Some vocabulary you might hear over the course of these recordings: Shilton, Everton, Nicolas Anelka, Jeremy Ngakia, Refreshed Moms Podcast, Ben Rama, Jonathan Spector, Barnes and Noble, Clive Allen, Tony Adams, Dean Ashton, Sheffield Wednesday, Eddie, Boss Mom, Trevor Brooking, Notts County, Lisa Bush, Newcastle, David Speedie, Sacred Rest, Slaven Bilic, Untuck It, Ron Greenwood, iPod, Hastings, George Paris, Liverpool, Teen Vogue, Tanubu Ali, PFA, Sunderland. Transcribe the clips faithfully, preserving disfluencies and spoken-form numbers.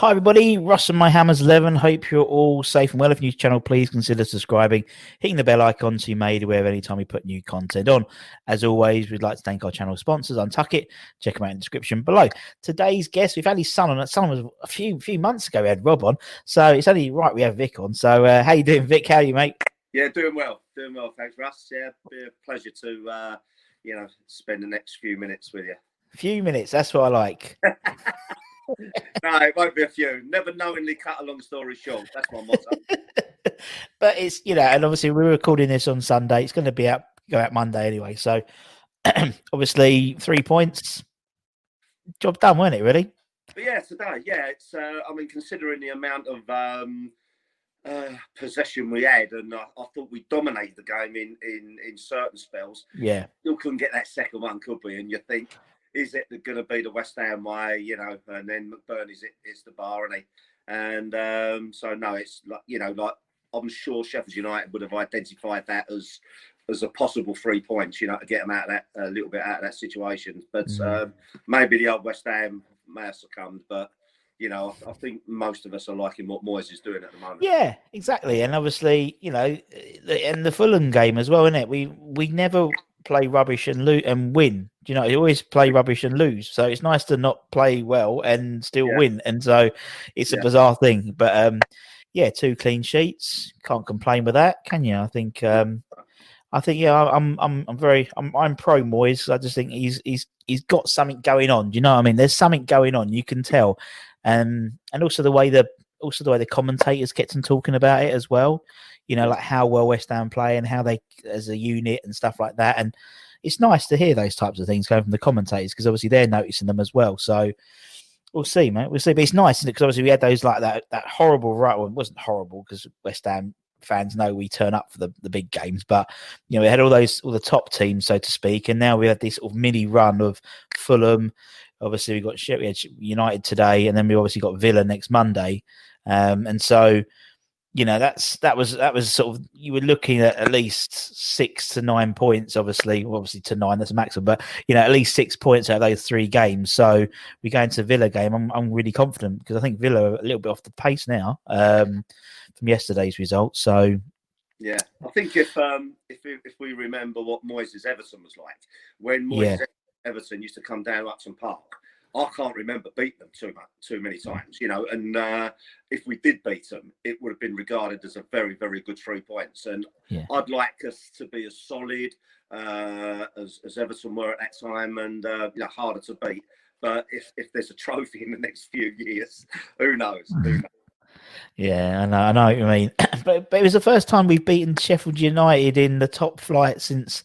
Hi everybody, Ross and My Hammers eleven. Hope you're all safe and well. If you're new to the channel, please consider subscribing, hitting the bell icon so you're made aware of any time we put new content on. As always, we'd like to thank our channel sponsors, Untuck It. Check them out in the description below. Today's guest, we've had his son on. Son was a few few months ago. We had Rob on, so it's only right we have Vic on. So uh, how you doing, Vic? How are you, mate? Yeah, doing well, doing well. Thanks, Russ. Yeah, be a pleasure to uh, you know spend the next few minutes with you. Few minutes, that's what I like. No, it won't be a few. Never knowingly cut a long story short. That's my motto. But it's, you know, and obviously we're recording this on Sunday. It's going to be out, go out Monday anyway. So obviously three points, job done, weren't it? Really? But yeah, today, yeah. It's, uh, I mean, considering the amount of um, uh, possession we had, and I, I thought we dominated the game in, in in certain spells. Yeah, still couldn't get that second one, could we? And you think, is it going to be the West Ham way, you know, and then McBurn is it is the bar, and he, and um, so no, it's like, you know, like I'm sure Sheffield United would have identified that as as a possible three points, you know, to get them out of that, a little bit out of that situation. But mm. um, maybe the old West Ham may have succumbed, but you know, I, I think most of us are liking what Moyes is doing at the moment. Yeah, exactly, and obviously, you know, and the Fulham game as well, isn't it? We we never play rubbish and lose and win. You know, you always play rubbish and lose. So it's nice to not play well and still yeah. win. And so it's yeah. a bizarre thing. But um, yeah, two clean sheets. Can't complain with that, can you? I think um, I think yeah, I'm I'm I'm very I'm I'm pro Moyes. I just think he's he's he's got something going on. Do you know what I mean? There's something going on, you can tell. Um, and also the way the also the way the commentators kept on talking about it as well. You know, like how well West Ham play and how they as a unit and stuff like that. And it's nice to hear those types of things coming from the commentators because obviously they're noticing them as well. So we'll see, mate. We'll see. But it's nice, isn't it? Because obviously we had those like that that horrible right one. Well, it wasn't horrible because West Ham fans know we turn up for the, the big games. But, you know, we had all those, all the top teams, so to speak. And now we had this sort of mini run of Fulham. Obviously we got we had United today and then we obviously got Villa next Monday. Um, and so... You know, that's that was that was sort of you were looking at at least six to nine points, obviously, well, obviously to nine, that's a maximum, but, you know, at least six points out of those three games. So we go into Villa game. I'm I'm really confident because I think Villa are a little bit off the pace now um, from yesterday's results. So, yeah, I think if um, if if we remember what Moyes' Everton was like, when Moyes' yeah. Everton used to come down Upton Park, I can't remember beating them too much, too many times, you know. And uh, if we did beat them, it would have been regarded as a very, very good three points. And yeah. I'd like us to be as solid uh, as, as Everton were at that time, and uh, you know, harder to beat. But if, if there's a trophy in the next few years, who knows? Who knows? Yeah, I know, I know what you mean. but, but it was the first time we've beaten Sheffield United in the top flight since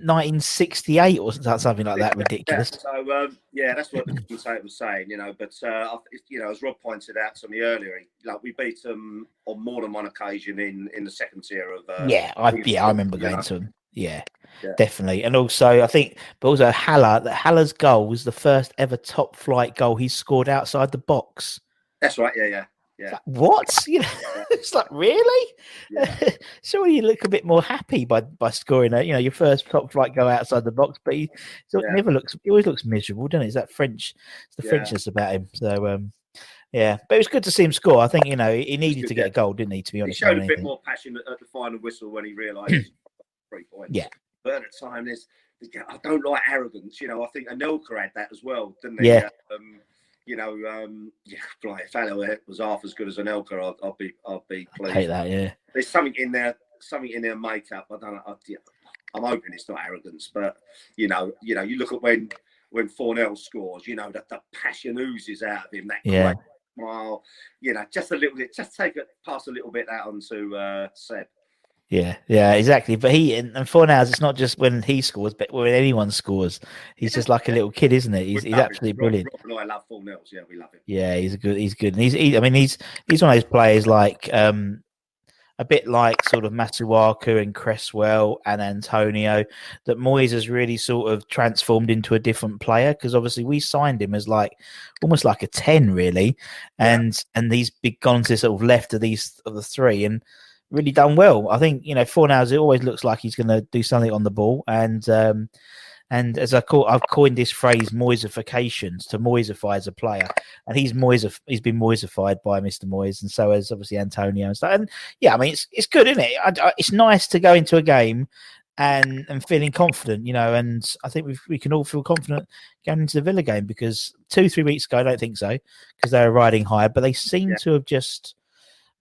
nineteen sixty-eight or something like that, ridiculous. Yeah, so um, yeah, that's what the commentator was saying, you know. But uh, you know, as Rob pointed out to me earlier, like we beat them on more than one occasion in, in the second tier of. Uh, yeah, I yeah I remember going know. to them. Yeah, yeah, definitely. And also, I think, but also Haller, that Haller's goal was the first ever top flight goal he scored outside the box. That's right. Yeah, yeah. Yeah. Like, what? You know, it's like, really? Yeah. Surely you look a bit more happy by, by scoring a, you know, your first top flight go outside the box, but he so yeah. never looks, he always looks miserable, doesn't he? It's that French, it's the yeah. Frenchness about him. So, um, yeah, but it was good to see him score. I think, you know, he needed good, to get yeah. a goal, didn't he? To be honest, he showed a bit anything. more passion at the final whistle when he realised three points. Yeah, but at the time, there's, I don't like arrogance. You know, I think Anelka had that as well, didn't he? Yeah. Um, You know, um, yeah, like if Anelka was half as good as Anelka, I'd, I'd be, I'd be pleased. I hate that, yeah. There's something in there, something in their makeup. I don't know. I, I'm hoping it's not arrogance, but you know, you know, you look at when when Fornell scores, you know, that the passion oozes out of him. That yeah. great smile, you know, just a little bit, just take it, pass a little bit that on to uh, Seb. Yeah, yeah, exactly. But he and, and for now, it's not just when he scores, but when anyone scores, he's just like a little kid, isn't it? He's, he's absolutely brilliant. Rob, Rob and I love Phil Mills. Yeah, we love him. Yeah, he's a good. He's good. And he's. He, I mean, he's he's one of those players like um, a bit like sort of Masuaku and Cresswell and Antonio that Moyes has really sort of transformed into a different player, because obviously we signed him as like almost like a ten really, and yeah. and he's gone to sort of left of these of the three and. Really done well. I think, you know, Fornals, it always looks like he's going to do something on the ball. And um, and as I call, I've coined this phrase, Moyesifications, to Moyesify as a player. And he's Moyes, he's been Moyesified by Mister Moyes, and so has obviously Antonio and stuff. And yeah, I mean, it's it's good, isn't it? I, I, it's nice to go into a game and and feeling confident, you know. And I think we we can all feel confident going into the Villa game, because two three weeks ago, I don't think so, because they were riding high, but they seem yeah. to have just.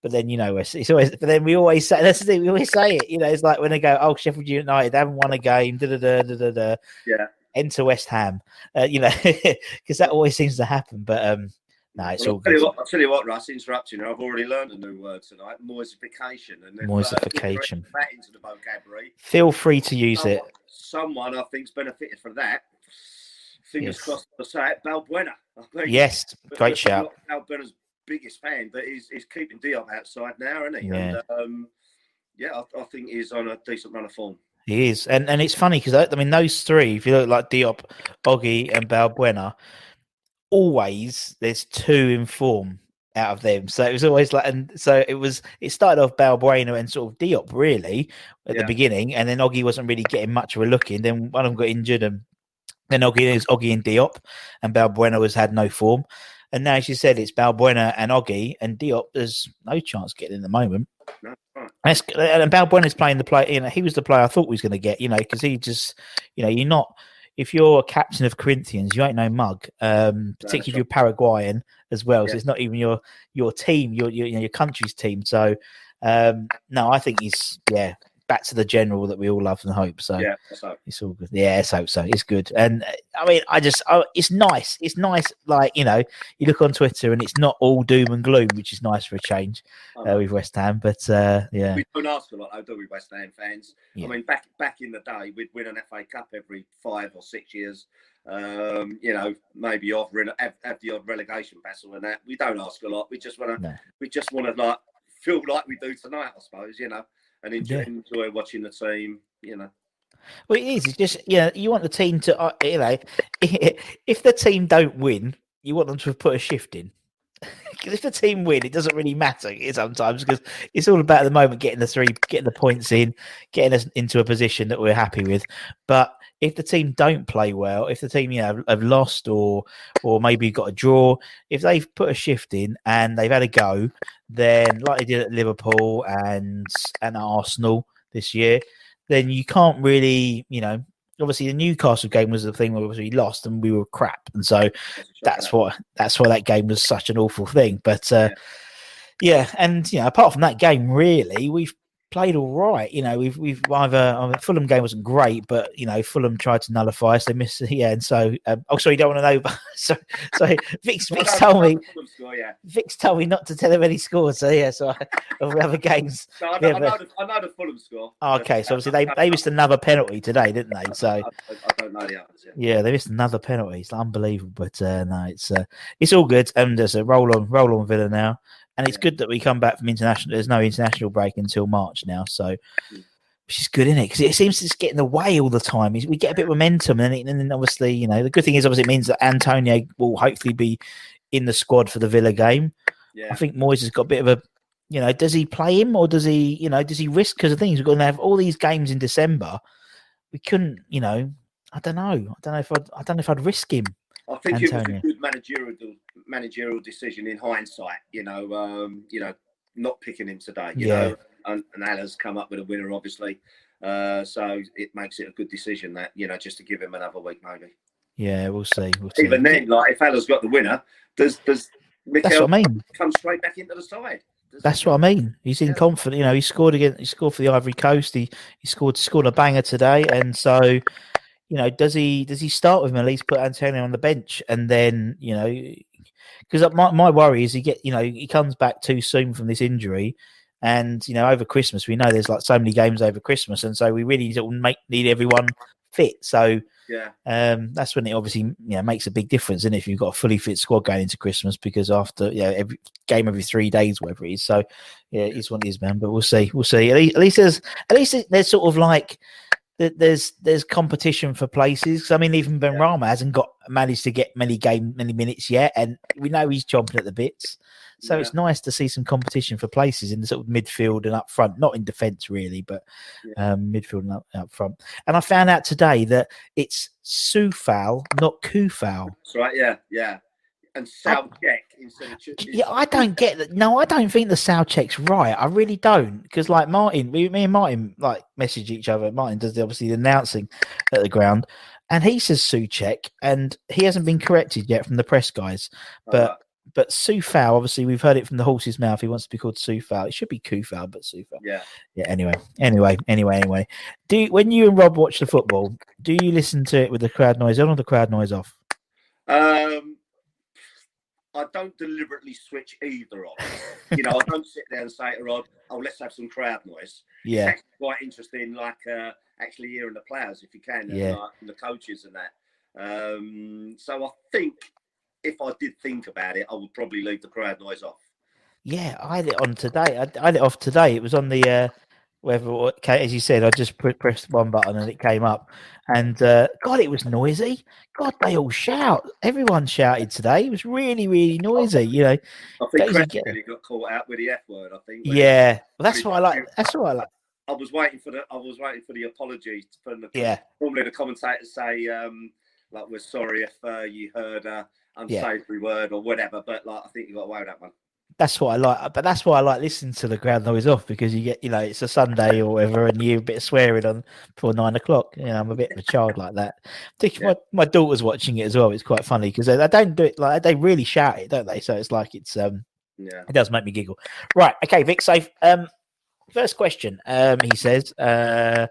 But then, you know, it's, it's always, but then we always say, that's the thing, we always say it, you know, it's like when they go, oh, Sheffield United, they haven't won a game, da da da da da. Yeah. Enter West Ham, uh, you know, because that always seems to happen. But um, no, it's well, all I'll good. What, I'll tell you what, Russ, interrupting you, I've already learned a new word tonight, moisification. And then, moisification. Uh, that into the vocabulary. Feel free to use someone, it. Someone, I think, has benefited from that. Fingers yes. crossed, I'll say it, Balbuena. Yes, great shout. Balbuena's biggest fan, but he's, he's keeping Diop outside now, isn't he? Yeah, and, um, yeah I, I think he's on a decent run of form. He is, and and it's funny because I, I mean those three. If you look like Diop, Oggy, and Balbuena, always there's two in form out of them. So it was always like, and so it was. It started off Balbuena and sort of Diop really at yeah. the beginning, and then Oggy wasn't really getting much of a look in. Then one of them got injured, and then Oggy is Oggy and Diop, and Balbuena has had no form. And now, as you said, it's Balbuena and Oggy, and Diop, there's no chance getting in the moment. No, no. That's, and Balbuena's playing the play. You know, he was the player I thought we was going to get, you know, because he just, you know, you're not, if you're a captain of Corinthians, you ain't no mug, um, particularly no, if you're Paraguayan as well. Yeah. So it's not even your your team, your, your, you know, your country's team. So, um, no, I think he's, yeah. back to the general that we all love and hope. So yeah, so. It's all good. Yeah, so so it's good. And I mean, I just, I, it's nice. It's nice. Like, you know, you look on Twitter and it's not all doom and gloom, which is nice for a change uh, with West Ham. But uh, yeah, we don't ask a lot, though, do we, West Ham fans? Yeah. I mean, back back in the day, we'd win an F A Cup every five or six years. Um, you know, maybe off have, have the odd relegation battle and that. We don't ask a lot. We just want to. No. We just want to like feel like we do tonight, I suppose. You know. And enjoy, yeah. enjoy watching the team, you know. Well, it is. It's just, you know, you want the team to, uh, you know, if the team don't win, you want them to put a shift in. Because if the team win, it doesn't really matter sometimes, because it's all about at the moment getting the three, getting the points in, getting us into a position that we're happy with. But if the team don't play well, if the team, you know, have lost or or maybe got a draw, if they've put a shift in and they've had a go, then like they did at Liverpool and and Arsenal this year, then you can't really, you know, obviously the Newcastle game was the thing where we lost and we were crap. And so that's why that's why that game was such an awful thing. But uh, yeah, and, you know, apart from that game, really, we've played all right, you know. We've we've either I mean, Fulham game wasn't great, but you know Fulham tried to nullify us. They missed, yeah. And so, um, oh, sorry, you don't want to know. But so, so Vix, Vix told me, score, yeah. Vix told me not to tell him any scores. So yeah, so of other games. So I know, yeah, I, know but, the, I know the Fulham score. Okay, so obviously they, they missed another penalty today, didn't they? So I, I, I don't know the others. Yeah. yeah, they missed another penalty. It's unbelievable, but uh, no, it's uh, it's all good. And there's a roll on roll on Villa now. And it's good that we come back from international. There's no international break until March now. So Which is good, isn't it? Because it seems to just get in the way all the time. We get a bit of momentum, and then, and then obviously, you know, the good thing is obviously it means that Antonio will hopefully be in the squad for the Villa game. Yeah. I think Moyes has got a bit of a, you know, does he play him or does he, you know, does he risk? Because the thing is, we're going to have all these games in December. We couldn't, you know, I don't know. I don't know if I'd, I don't know if I'd risk him. I think Antonio. It was a good managerial managerial decision in hindsight. You know, um, you know, not picking him today. You yeah. know. And Alan's come up with a winner, obviously. Uh, so it makes it a good decision that, you know, just to give him another week, maybe. Yeah, we'll see. We'll see. Even then, like, if Alan's got the winner, does does Mikel I mean. come straight back into the side? Does That's what I mean. He's in yeah. confident. You know, he scored again. He scored for the Ivory Coast. He he scored scored a banger today, and so. You know, does he does he start with him at least put Antonio on the bench and then, you know, because my, my worry is he get you know he comes back too soon from this injury, and you know over Christmas we know there's like so many games over Christmas, and so we really need to make need everyone fit. So yeah, um, that's when it obviously you know makes a big difference, and if you've got a fully fit squad going into Christmas, because after you know every game every three days whatever it is, so yeah, it's what it is, man. But we'll see, we'll see. At least, at least there's at least there's sort of like. There's there's competition for places. I mean, even Ben yeah. Rama hasn't got managed to get many game many minutes yet, and we know he's chomping at the bits. So yeah. it's nice to see some competition for places in the sort of midfield and up front, not in defence really, but yeah. um, midfield and up, up front. And I found out today that it's Soufal, not Kufal. That's right. Yeah, yeah. And Southcheck instead of Ch- yeah, I don't get that. No, I don't think the Southcheck's right. I really don't, because like Martin, we, me and Martin like message each other. Martin does the, obviously the announcing at the ground, and he says Souchek, and he hasn't been corrected yet from the press guys. But uh, but Soufal, obviously we've heard it from the horse's mouth. He wants to be called Soufal. It should be Kufal, but Soufal. Yeah, yeah. Anyway, anyway, anyway, anyway. Do when you and Rob watch the football, do you listen to it with the crowd noise on or the crowd noise off? Um. I don't deliberately switch either of them. You know, I don't sit there and say to Rod, oh, let's have some crowd noise. Yeah. It's quite interesting, like uh, actually hearing the players, if you can, yeah. and, like, and the coaches and that. Um, so I think if I did think about it, I would probably leave the crowd noise off. Yeah, I had it on today. I, I had it off today. It was on the, uh, whatever, as you said, I just pressed one button and it came up. And uh, God, it was noisy. God, they all shout. Everyone shouted today. It was really, really noisy. You know, I think Craig get... really got caught out with the F word. I think. Yeah, well, that's really what I like. That's what I like. I was waiting for the. I was waiting for the apologies from the. Yeah. Normally, the commentators say, um, "Like we're sorry if uh, you heard a unsavory yeah. word or whatever," but like I think you got away with that one. That's what I like, but that's why I like listening to the ground noise off, because you get, you know, it's a Sunday or whatever, and you a bit of swearing on before nine o'clock. You know, I'm a bit of a child like that. I think yeah. my, my daughter's watching it as well. It's quite funny because they, they don't do it like they really shout it, don't they? So it's like it's um, yeah, it does make me giggle. Right, okay, Vic, safe. Um, first question. Um, he says, uh,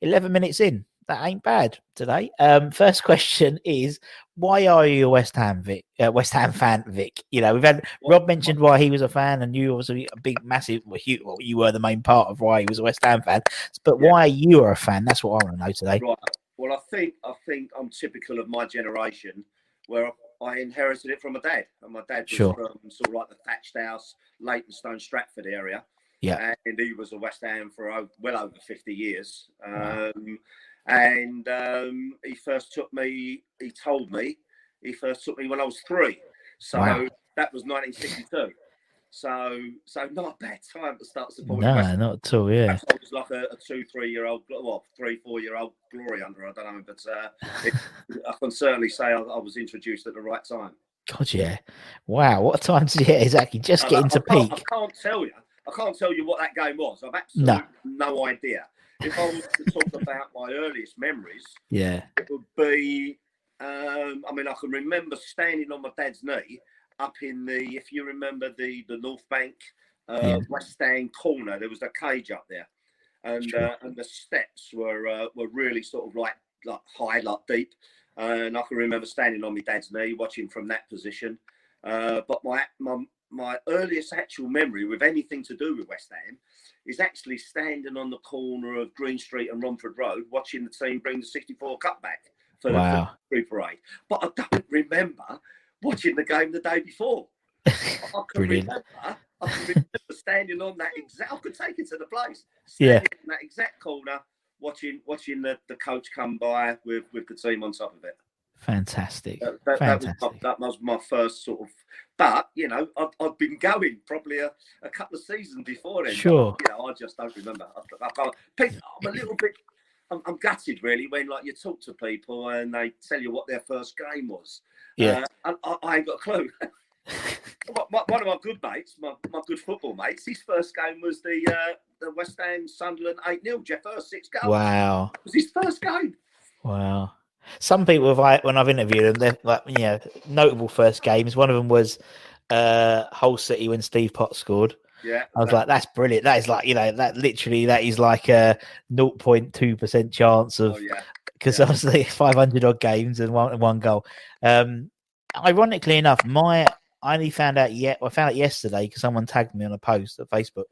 eleven minutes in. That ain't bad today. Um, first question is, why are you a West Ham Vic? Uh, West Ham fan, Vic. You know, we've had Rob mentioned why he was a fan, and you obviously a big, massive. Well, you, well, you were the main part of why he was a West Ham fan. But yeah. why you are a fan? That's what I want to know today. Right. Well, I think I think I'm typical of my generation, where I inherited it from my dad, and my dad was sure. from sort of like the thatched house, Leytonstone, Stratford area. Yeah, and he was a West Ham for well over fifty years. Um, wow. And um, he first took me, he told me, he first took me when I was three. So wow. that was nineteen sixty-two. So so not a bad time to start supporting. No, nah, not at all, yeah. I was like a, a two, three-year-old, well, three, four-year-old glory under, I don't know, but uh, it, I can certainly say I, I was introduced at the right time. God, yeah. Wow, what a time to, yeah, exactly, just I, getting I, to I peak. Can't, I can't tell you. I can't tell you what that game was. I've absolutely no, no idea. If I was to talk about my earliest memories, yeah, it would be, um, I mean, I can remember standing on my dad's knee up in the, if you remember the, the North Bank, uh, yeah. West Stand corner, there was a cage up there. And uh, and the steps were uh, were really sort of like, like high, like deep. Uh, and I can remember standing on my dad's knee, watching from that position. Uh, but my my my earliest actual memory with anything to do with West Ham is actually standing on the corner of Green Street and Romford Road, watching the team bring the sixty-four Cup back for wow. the free parade. But I don't remember watching the game the day before. I can remember I can remember standing on that exact, I could take it to the place, standing yeah. in that exact corner, watching watching the, the coach come by with, with the team on top of it. Fantastic. That, that, Fantastic. That, was my, that was my first sort of, but, you know, I've, I've been going probably a, a couple of seasons before then. Sure. But, you know, I just don't remember. I, I, I, I'm a little bit, I'm, I'm gutted really when like you talk to people and they tell you what their first game was. Yeah. Uh, I, I ain't got a clue. my, one of my good mates, my, my good football mates, his first game was the uh, the West Ham Sunderland eight nil, Jeff Hurst, six goals. Wow. It was his first game. Wow. Some people, have, I, when I've interviewed them, they're like, you know, notable first games. One of them was uh, Hull City when Steve Potts scored. Yeah, I was that, like, that's brilliant. That is like, you know, that literally, that is like a zero point two percent chance of, because oh, yeah. yeah. obviously five hundred odd games and one, one goal. Um, ironically enough, my, I only found out yet, I found out yesterday because someone tagged me on a post at Facebook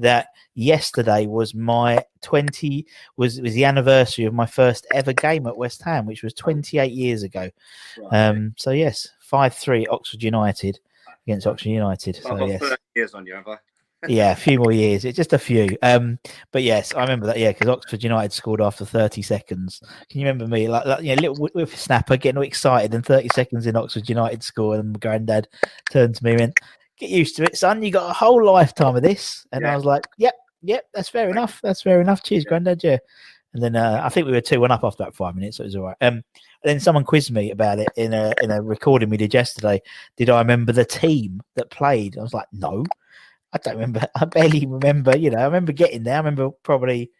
that yesterday was my twenty was was the anniversary of my first ever game at West Ham, which was twenty-eight years ago. Right. Um, so yes, five three Oxford United against Oxford United. Well, so yes, thirty years on you, have I? Yeah, a few more years. It's just a few. Um, but yes, I remember that. Yeah, because Oxford United scored after thirty seconds. Can you remember me? Like, like you know, little whip snapper getting all excited, and thirty seconds in Oxford United score, and my granddad turned to me and went, "Get used to it, son. You got a whole lifetime of this." And yeah. I was like, "Yep, yep, that's fair enough. That's fair enough. Cheers, yeah. granddad. Yeah." And then uh, I think we were two one up after that five minutes, so it was all right. Um, and then someone quizzed me about it in a in a recording we did yesterday. Did I remember the team that played? I was like, "No." I don't remember. I barely remember, you know, I remember getting there. I remember probably,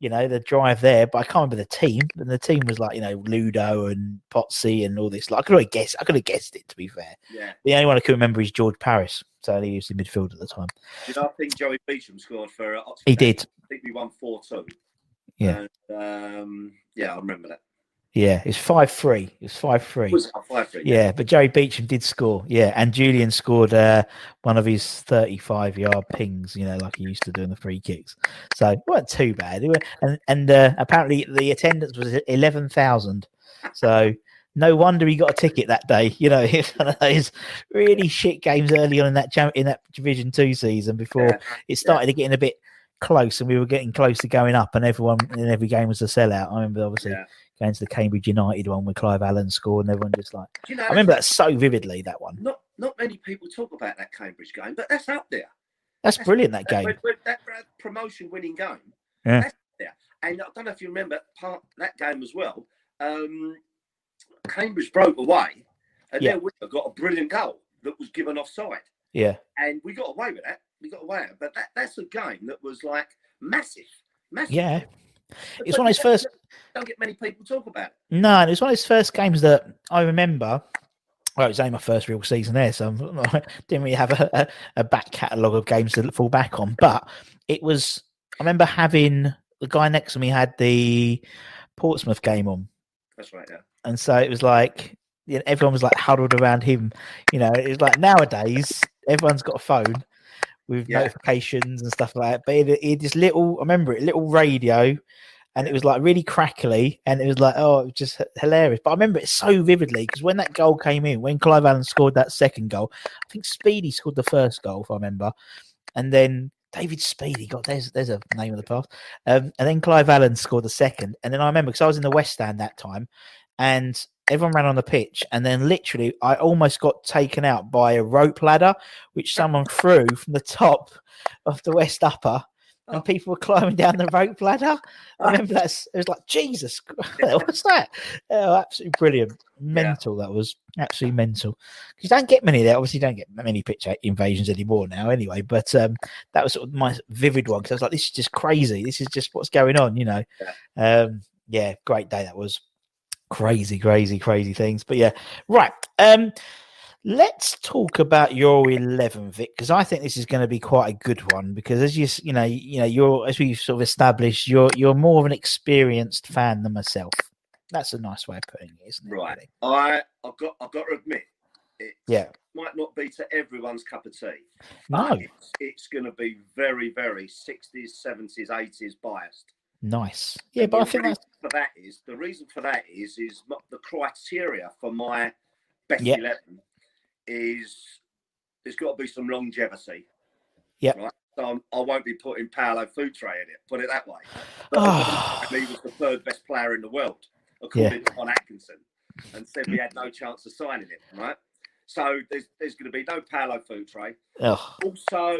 you know, the drive there, but I can't remember the team. And the team was like, you know, Ludo and Potsy and all this. Like, I could have guessed. I could have guessed it, to be fair. Yeah. The only one I could remember is George Paris. So he was in midfield at the time. Did I think Joey Beecham scored for uh, Oxford? He did. I think we won four two. Yeah. And, um, yeah, I remember that. Yeah, it's five three. It's five three. Yeah, yeah, but Joey Beecham did score. Yeah, and Julian scored uh, one of his thirty-five yard pings. You know, like he used to do in the free kicks. So it weren't too bad. It were, and and uh, apparently the attendance was eleven thousand. So no wonder he got a ticket that day. You know, it's one of those really shit games early on in that champ, in that Division Two season before yeah. it started yeah. getting a bit close, and we were getting close to going up, and everyone in every game was a sellout. I remember obviously. Yeah. Going to the Cambridge United one where Clive Allen scored and everyone just like... You know, I remember that so vividly, that one. Not not many people talk about that Cambridge game, but that's out there. That's, that's brilliant, that, that game. That, that promotion-winning game, yeah. that's out there. And I don't know if you remember part that game as well. Um, Cambridge broke away and yeah. their winner got a brilliant goal that was given offside. Yeah. And we got away with that. We got away with it. But that, that's a game that was like massive. Massive. Yeah. It's one of his first. Don't get many people talk about it. No, it was one of his first games that I remember. Well, it was only my first real season there, so I didn't really have a, a, a back catalogue of games to fall back on. But it was. I remember having the guy next to me had the Portsmouth game on. That's right. Yeah. And so it was like you know, everyone was like huddled around him. You know, it was like nowadays everyone's got a phone with yeah. notifications and stuff like that. But it, it this little, I remember it, little radio, and it was like really crackly, and it was like, oh, it was just hilarious. But I remember it so vividly because when that goal came in, when Clive Allen scored that second goal, I think Speedie scored the first goal, if I remember, and then David Speedie, God, there's there's a name of the past, um, and then Clive Allen scored the second, and then I remember because I was in the West Stand that time, and everyone ran on the pitch, and then literally I almost got taken out by a rope ladder, which someone threw from the top of the West Upper, and oh. people were climbing down the rope ladder. I remember that. It was like, Jesus Christ, what's that? Oh, absolutely brilliant. Mental, yeah. that was. Absolutely mental. You don't get many there. Obviously, you don't get many pitch invasions anymore now anyway, but um, that was sort of my vivid one, because I was like, this is just crazy. This is just what's going on, you know. Yeah, um, yeah great day that was. Crazy, crazy, crazy things. But yeah, right. Um, let's talk about your eleven, Vic, because I think this is going to be quite a good one. Because as you, you know, you know, you're as we've sort of established, you're you're more of an experienced fan than myself. That's a nice way of putting it, isn't it? Right. Really? I, I've got, I've got to admit, it yeah. might not be to everyone's cup of tea. No, it's, it's going to be very, very sixties, seventies, eighties biased. Nice. Yeah, but I think that's... for that is the reason for that is is the criteria for my best yep. eleven is there's got to be some longevity. Yeah. Right? So I'm, I won't be putting Paolo Futre in it, put it that way. But oh. He was the third best player in the world, according yeah. to John Atkinson, and said we had no chance of signing him, right? So there's there's going to be no Paolo Futre. Oh. Also,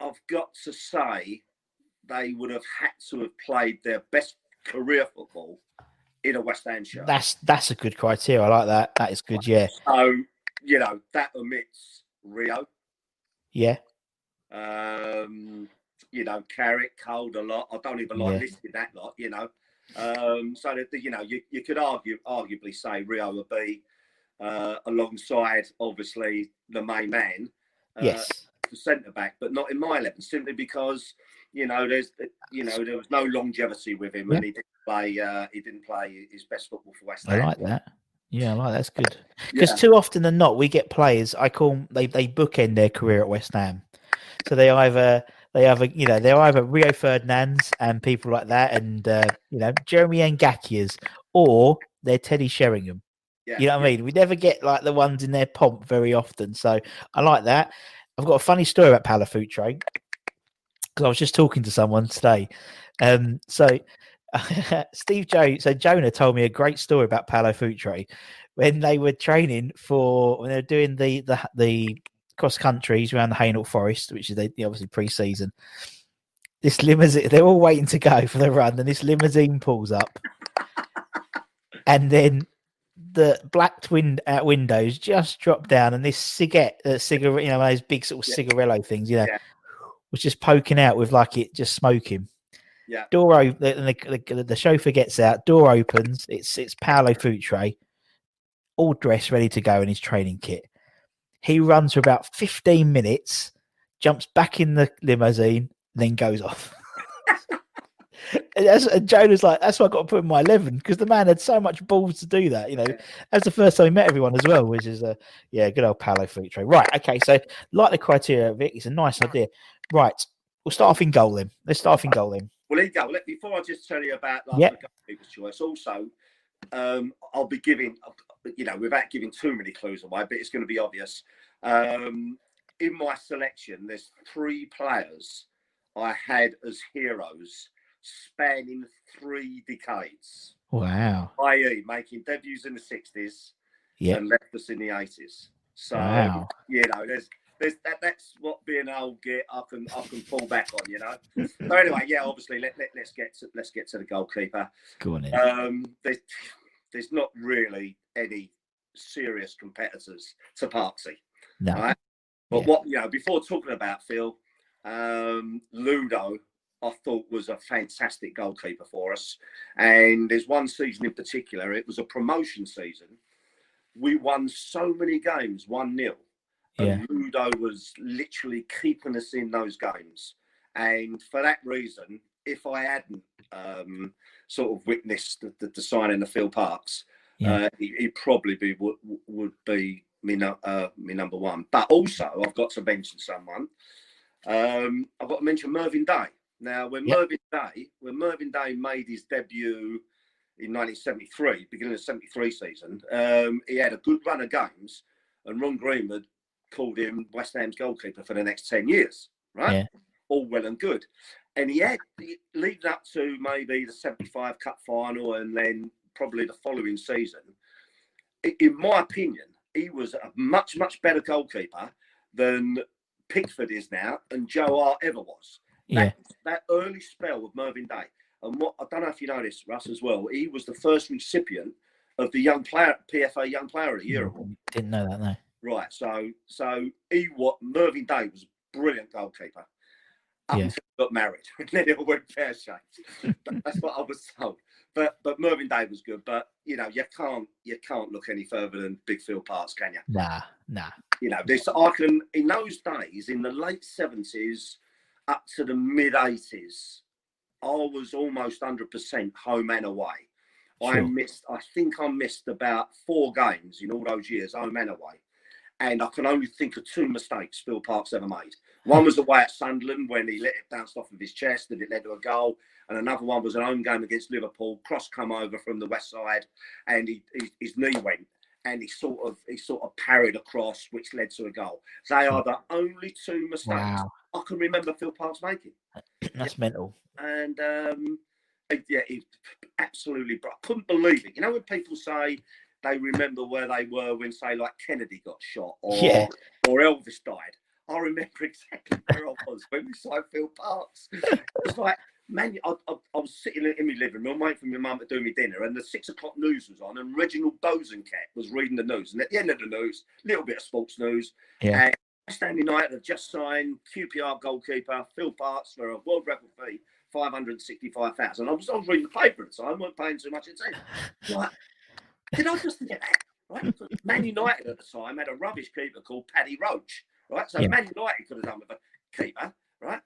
I've got to say they would have had to have played their best career football in a West Ham shirt. That's that's a good criteria. I like that. That is good, yeah. So, you know, that omits Rio. Yeah. Um, you know, Carrick, Cold a lot. I don't even like yeah. listing that lot, you know. Um, so, that, you know, you, you could argue, arguably say Rio would be uh, alongside, obviously, the main man. Uh, yes. The centre-back, but not in my eleven, simply because, you know, there's, you know, there was no longevity with him, yeah. and he didn't play. Uh, he didn't play his best football for West Ham. I like that. Yeah, I like that. That's good. Because yeah. too often than not, we get players. I call them, they they bookend their career at West Ham. So they either they either you know they're either Rio Ferdinands and people like that, and uh, you know Jeremy Ngakias, or they're Teddy Sheringham. Yeah. You know what yeah. I mean? We never get like the ones in their pomp very often. So I like that. I've got a funny story about Paolo Futre because I was just talking to someone today. Um, so Steve Joe, so Jonah told me a great story about Paolo Futre when they were training for when they were doing the the, the cross countries around the Hainault Forest, which is the, obviously pre-season. This limousine, they're all waiting to go for the run, and this limousine pulls up, and then the black wind out windows just dropped down, and this cigarette, uh, cigarette, you know, those big sort of yeah. cigarello things, you know, yeah. was just poking out with like it just smoking. Yeah. Door open, the, the, the chauffeur gets out. Door opens. It's it's Paolo Futre, all dressed, ready to go in his training kit. He runs for about fifteen minutes, jumps back in the limousine, then goes off. And, that's, and Jonah's like, that's why I got to put in my eleven, because the man had so much balls to do that. You know, that's the first time he met everyone as well, which is a yeah, good old Paolo Futre. Right, okay. So, like the criteria of it, it's a nice idea. Right, we'll start off in goal then. Let's start off in goal then. Well, there you go. Let, before I just tell you about like yep. the goalkeeper's choice, also, um, I'll be giving, you know, without giving too many clues away, but it's going to be obvious. Um, in my selection, there's three players I had as heroes spanning three decades. Wow. that is making debuts in the sixties yep. and left us in the eighties. So, wow. you know, there's there's that that's what being old get up and up and fall back on, you know. So anyway, yeah, obviously let, let let's get to, let's get to the goalkeeper. Go on in. Um there's there's not really any serious competitors to Parksy. No. Right? But yeah. what you know, before talking about Phil, um Ludo I thought was a fantastic goalkeeper for us. And there's one season in particular, it was a promotion season. We won so many games, one nil. And yeah. Ludo was literally keeping us in those games. And for that reason, if I hadn't um, sort of witnessed the, the, the signing of Phil Parks, yeah. uh, he, he'd probably be, would, would be me, no, uh, me number one. But also, I've got to mention someone. Um, I've got to mention Mervyn Day. Now, when yep. Mervyn Day, when Mervyn Day made his debut in nineteen seventy-three, beginning of the seventy-three season, um, he had a good run of games, and Ron Greenwood called him West Ham's goalkeeper for the next ten years. Right, yeah. all well and good, and he had leading up to maybe the seventy-five Cup final, and then probably the following season. In my opinion, he was a much much better goalkeeper than Pickford is now, and Joe Hart ever was. That, yeah. that early spell with Mervyn Day, and what I don't know if you know this, Russ, as well, he was the first recipient of the young player P F A Young Player of the Year award. Didn't know that, no. Right, so so he what Mervyn Day was a brilliant goalkeeper up yeah. until he got married, and then it all went pear shaped. That's what I was told. But but Mervyn Day was good, but you know you can't you can't look any further than Big Phil Parks, can you? Nah, nah. You know this. I can in those days in the late seventies. Up to the mid eighties, I was almost one hundred percent home and away. Sure. I missed, I think I missed about four games in all those years, home and away. And I can only think of two mistakes Phil Parks ever made. One was away at Sunderland when he let it bounce off of his chest and it led to a goal. And another one was an home game against Liverpool, cross come over from the west side, and he, he, his knee went. and he sort of he sort of parried across, which led to a goal. They are the only two mistakes wow. I can remember Phil Parks making. That's yeah. mental. And um, yeah, it absolutely. But I couldn't believe it. You know when people say they remember where they were when, say, like Kennedy got shot or yeah. or Elvis died. I remember exactly where I was when we signed Phil Parks. It was like, man, I, I, I was sitting in my living room waiting for my mum to do me dinner, and the six o'clock news was on, and Reginald Bosanquet was reading the news. And at the end of the news, a little bit of sports news, yeah. and West Ham United have just signed Q P R goalkeeper Phil Parks for a world record fee, five hundred sixty-five thousand dollars. I was, I was reading the paper at the time, I weren't paying too much attention. Like, did I just think of that? Right? Man United at the time had a rubbish keeper called Paddy Roach. Right, so yeah. Man United could have done with a keeper, right?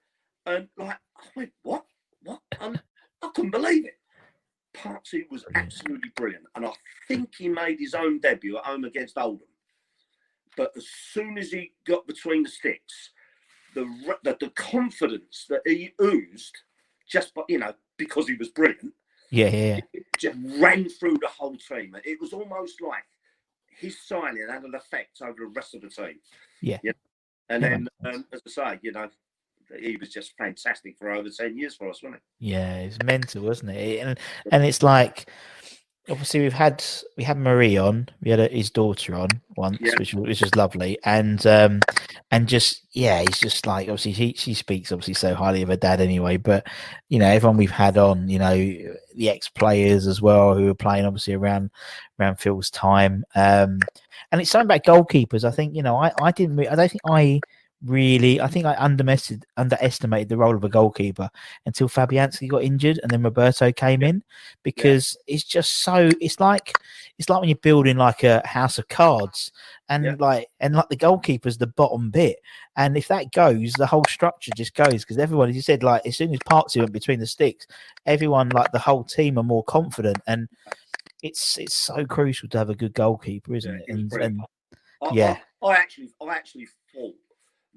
And like, I went, what, what? And I couldn't believe it. Parksy was absolutely brilliant, and I think he made his own debut at home against Oldham. But as soon as he got between the sticks, the the, the confidence that he oozed, just by, you know, because he was brilliant, yeah, yeah, yeah. just ran through the whole team. It was almost like his signing had an effect over the rest of the team. Yeah. yeah. And yeah, then, um, as I say, you know, he was just fantastic for over ten years for us, wasn't he? Yeah, it's mental, wasn't it? And and it's like, obviously, we've had we had Marie on, we had his daughter on once, yeah. which which was lovely, and um, and just yeah, he's just like obviously he, she speaks obviously so highly of her dad anyway, but you know everyone we've had on, you know the ex players as well who were playing obviously around around Phil's time. Um, And it's something about goalkeepers. I think, you know, I, I didn't, I don't think I really, I think I underestimated, underestimated the role of a goalkeeper until Fabianski got injured and then Roberto came in, because yeah. it's just so, it's like, it's like when you're building like a house of cards and yeah. like, and like the goalkeeper's the bottom bit. And if that goes, the whole structure just goes, because everyone, as you said, like as soon as Partsy went between the sticks, everyone, like the whole team are more confident. And It's it's so crucial to have a good goalkeeper, isn't it? And, and I, yeah, I, I actually I actually thought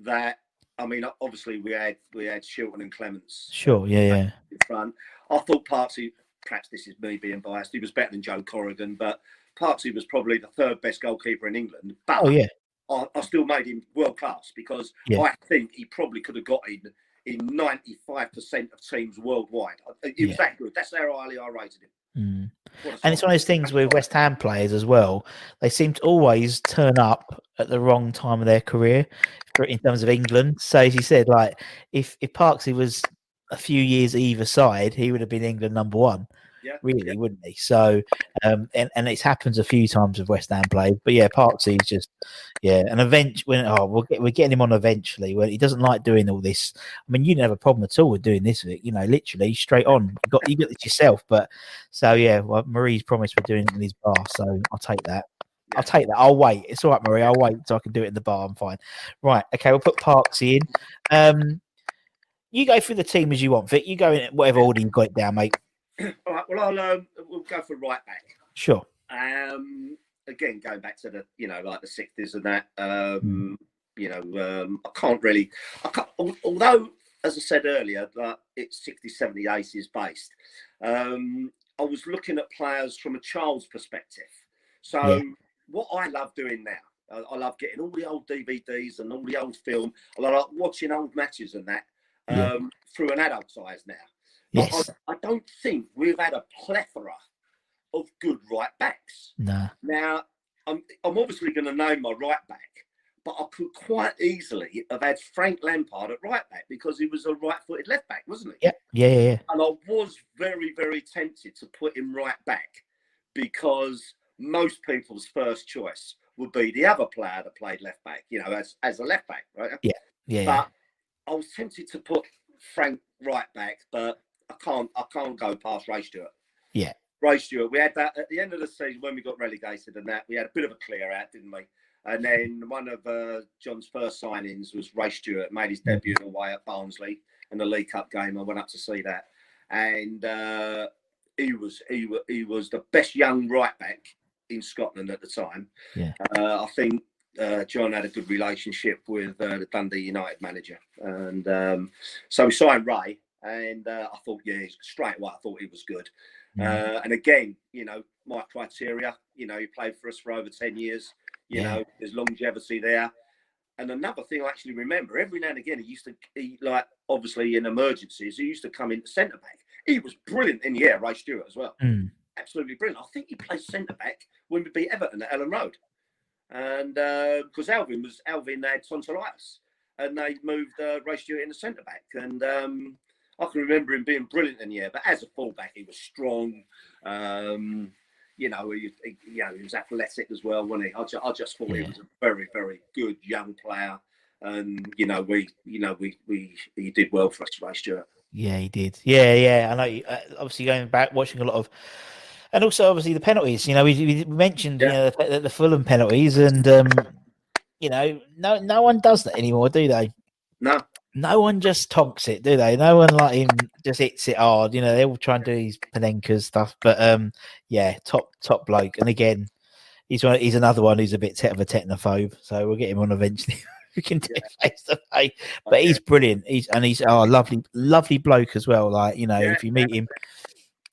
that. I mean, obviously we had we had Shilton and Clements. Sure, yeah, yeah. In front, I thought Parksy. Perhaps this is me being biased. He was better than Joe Corrigan, but Parksy was probably the third best goalkeeper in England. But oh yeah, I, I still made him world class because yeah. I think he probably could have got in in ninety five percent of teams worldwide. It was yeah. that good. That's how highly I rated him. Mm. And it's one of those things with West Ham players as well. They seem to always turn up at the wrong time of their career in terms of England. So as you said, like if, if Parksy was a few years either side, he would have been England number one. Yeah. Really, yeah. wouldn't he? So um, and, and it's happened a few times with West Ham players. But yeah, Parksy's just yeah, and eventually when oh we'll get we're getting him on eventually. Well, he doesn't like doing all this. I mean, you didn't have a problem at all with doing this, you know, literally straight on. You got you got it yourself, but so yeah, well, Marie's promised we're doing it in his bar, so I'll take that. I'll take that. I'll wait. It's all right, Marie, I'll wait so I can do it in the bar, I'm fine. Right, okay, we'll put Parksy in. Um, you go through the team as you want, Vic. You go in whatever order you've got it down, mate. All right, well, I'll um, we'll go for right back. Sure. Um, again, going back to the, you know, like the sixties and that, um, mm. you know, um, I can't really, I can't, although, as I said earlier, like, it's sixties, seventies, eighties based. Um, I was looking at players from a child's perspective. So yeah. what I love doing now, I, I love getting all the old D V Ds and all the old film. I like watching old matches and that um, yeah. through an adult's eyes now. Yes. I, I don't think we've had a plethora of good right backs. No. Now, I'm, I'm obviously going to name my right back, but I could quite easily have had Frank Lampard at right back because he was a right-footed left back, wasn't he? Yeah. yeah, yeah, yeah. And I was very, very tempted to put him right back because most people's first choice would be the other player that played left back, you know, as, as a left back, right? Yeah, yeah. But yeah. I was tempted to put Frank right back, but I can't I can't go past Ray Stewart. Yeah. Ray Stewart. We had that at the end of the season when we got relegated and that. We had a bit of a clear out, didn't we? And then one of uh, John's first signings was Ray Stewart, made his debut away at Barnsley in the League Cup game. I went up to see that. And uh, he was he, he was the best young right back in Scotland at the time. Yeah. Uh, I think Uh, John had a good relationship with uh, the Dundee United manager. And um, so we signed Ray, and uh, I thought, yeah, straight away, I thought he was good. Yeah. Uh, and again, you know, my criteria, you know, he played for us for over ten years. You yeah. know, there's longevity there. And another thing I actually remember, every now and again, he used to, he, like, obviously in emergencies, he used to come in centre-back. He was brilliant in the air, Ray Stewart as well. Mm. Absolutely brilliant. I think he played centre-back when we beat Everton at Ellen Road. And because uh, Alvin was, Alvin had tonsillitis. And they moved uh, Ray Stewart in the centre-back. And um, I can remember him being brilliant in the air. But as a full-back, he was strong. Um, you know, he, he, you know, he was athletic as well, wasn't he? I just, I just thought yeah. he was a very, very good young player. And, you know, we, you know, we, we, he did well for us, Ray Stewart. Yeah, he did. Yeah, yeah. I know. Uh, obviously, going back, watching a lot of... And also, obviously, the penalties. You know, we, we mentioned yeah. you know, the, the, the Fulham penalties. And... Um, You know, no, no one does that anymore, do they? No, no one just tonks it, do they? No one like him just hits it hard. You know, they all try and do these Panenka stuff, but um, yeah, top top bloke. And again, he's one. He's another one who's a bit of a technophobe. So we'll get him on eventually. We can do it face to face. But he's brilliant. He's and he's oh, lovely, lovely bloke as well. Like you know, yeah, if you meet him,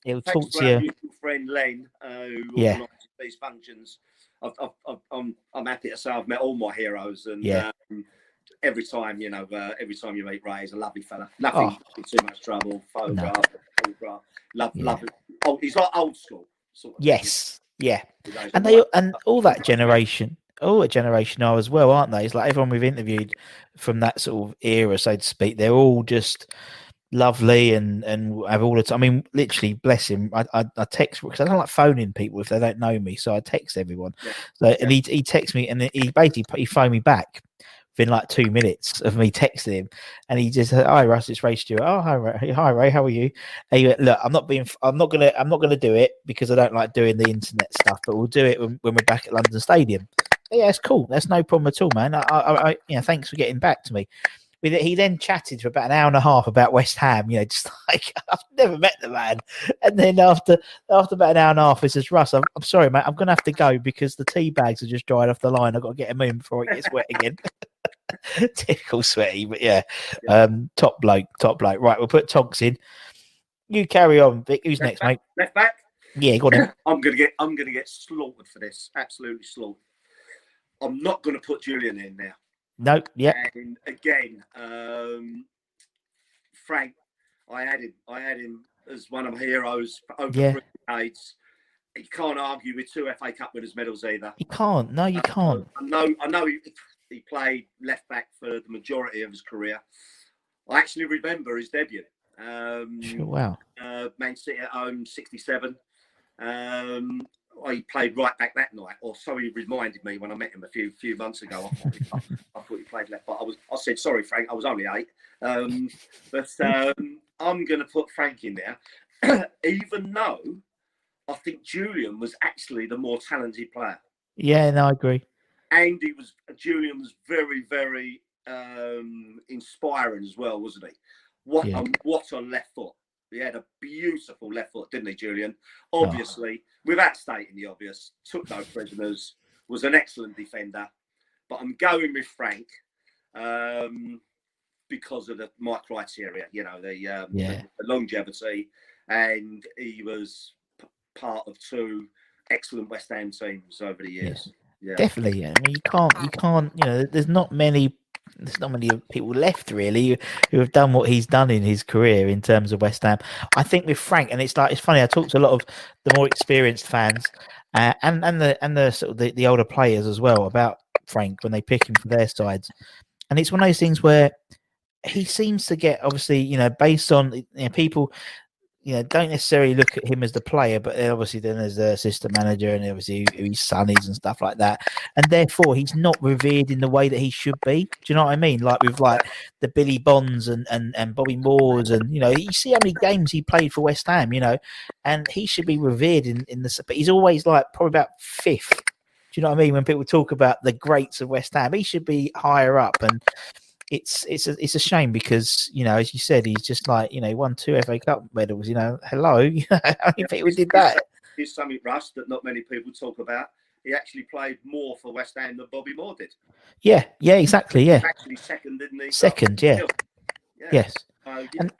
he'll talk to you. Friend Len, uh, who yeah, these functions. I've, I've, I've, I'm, I'm happy to say I've met all my heroes, and yeah. um, every time you know, uh, every time you meet Ray, he's a lovely fella. Nothing oh. too much trouble. Photograph, no. photograph, love, yeah. love. Oh, he's like old school. Sort of yes, thing. yeah. And they and all that generation, all that generation are as well, aren't they? It's like everyone we've interviewed from that sort of era, so to speak. They're all just lovely and and have all the time. I mean, literally, bless him. I I, I text because I don't like phoning people if they don't know me, so I text everyone. Yeah. So yeah. and he he texts me, and he basically he phoned me back within like two minutes of me texting him, and he just said, "Hi, Russ, it's Ray Stewart. Oh, hi, Ray. Hi, Ray. How are you?" And he went, "Look, I'm not being. I'm not gonna. I'm not gonna do it because I don't like doing the internet stuff. But we'll do it when, when we're back at London Stadium." But yeah, it's cool. That's no problem at all, man. I, I, I you know, thanks for getting back to me. He then chatted for about an hour and a half about West Ham, you know, just like, I've never met the man. And then after after about an hour and a half, he says, Russ, I'm, I'm sorry, mate, I'm going to have to go because the tea bags are just dried off the line. I've got to get them in before it gets wet again. Typical sweaty, but yeah. yeah. Um, top bloke, top bloke. Right, we'll put Tonks in. You carry on, Vic. Who's Left next, back. mate? Left back? Yeah, go on. Then. I'm going to get I'm gonna get slaughtered for this. Absolutely slaughtered. I'm not going to put Julian in now. No, yeah. And again, um, Frank, I had him. I had him as one of my heroes for over yeah. three decades. You can't argue with two F A Cup winners' medals either. You can't. No, you uh, can't. I know. I know. He, he played left back for the majority of his career. I actually remember his debut. Um, sure, wow. Uh, Man City at home, sixty-seven. Um, I played right back that night, or so he reminded me when I met him a few few months ago. I thought he, I, I thought he played left, but I was I said sorry, Frank. I was only eight, um, but um, I'm going to put Frank in there, even though I think Julian was actually the more talented player. Yeah, no, I agree. And he was Julian was very very um, inspiring as well, wasn't he? What yeah. a, what a left foot. He had a beautiful left foot, didn't he, Julian? Obviously, oh. without stating the obvious, took no prisoners, was an excellent defender. But I'm going with Frank um, because of the, my criteria, you know, the, um, yeah. the, the longevity. And he was p- part of two excellent West Ham teams over the years. Yeah. Yeah. Definitely. Yeah. I mean, you can't, you can't, you know, there's not many There's not many people left, really, who have done what he's done in his career in terms of West Ham. I think with Frank, and it's like it's funny. I talk to a lot of the more experienced fans uh, and and the and the sort of the, the older players as well about Frank when they pick him for their sides. And it's one of those things where he seems to get, obviously, you know, based on you know, people. You know, don't necessarily look at him as the player, but obviously then there's the assistant manager and obviously who his son is and stuff like that. And therefore, he's not revered in the way that he should be. Do you know what I mean? Like with like the Billy Bonds and, and, and Bobby Moores and, you know, you see how many games he played for West Ham, you know, and he should be revered in, in the, but he's always like probably about fifth. Do you know what I mean? When people talk about the greats of West Ham, he should be higher up and, It's it's a, it's a shame because, you know, as you said, he's just like, you know, he won two F A Cup medals, you know, hello. How many people did that? Here's something, Russ, that not many people talk about. He actually played more for West Ham than Bobby Moore did. Yeah, yeah, exactly, yeah. Actually second, didn't he? Second, yeah. yeah. Yes. Uh, yeah. And,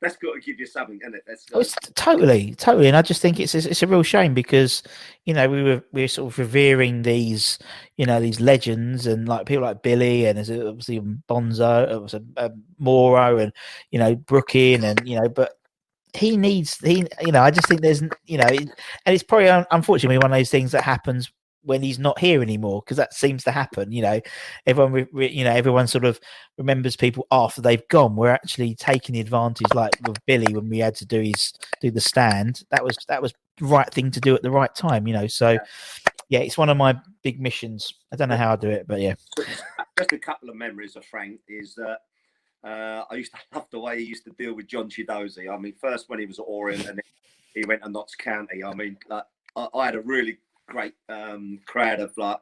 that's got to give you something, isn't it? That's oh, it's totally, totally. And I just think it's it's a real shame because, you know, we were we were sort of revering these, you know, these legends and like people like Billy and there's obviously Bonzo, it was a, a Moro and, you know, Brooking and, you know, but he needs, he, you know, I just think there's, you know, and it's probably unfortunately one of those things that happens when he's not here anymore, because that seems to happen, you know. Everyone, re, re, you know, everyone sort of remembers people after they've gone. We're actually taking the advantage, like with Billy when we had to do his do the stand. That was that was the right thing to do at the right time, you know. So, yeah, yeah it's one of my big missions. I don't know how I do it, but yeah. Just a couple of memories of Frank is that uh, I used to love the way he used to deal with John Chidozie. I mean, first when he was at Orient, and then he went to Notts County. I mean, like, I, I had a really great um crowd of like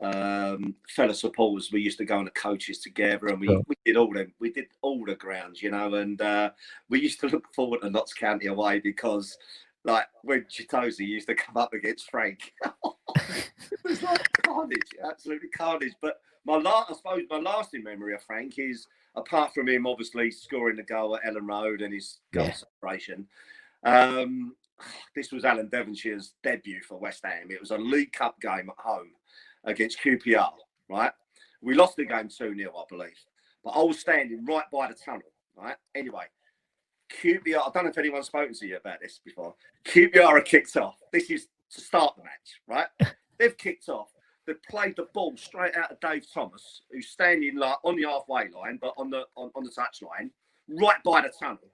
um fellow supporters. We used to go on the coaches together and we, yeah. we did all the we did all the grounds, you know, and uh we used to look forward to Notts County away because like when Chidozie used to come up against Frank it was like carnage, absolutely carnage. But my last I suppose my lasting memory of Frank is, apart from him obviously scoring the goal at Ellen Road and his goal yeah. celebration, um this was Alan Devonshire's debut for West Ham. It was a League Cup game at home against Q P R, right? We lost the game two nil, I believe. But I was standing right by the tunnel, right? Anyway, Q P R, I don't know if anyone's spoken to you about this before. Q P R are kicked off. This is to start the match, right? They've kicked off. They've played the ball straight out of Dave Thomas, who's standing like on the halfway line, but on the on, on the touchline, right by the tunnel.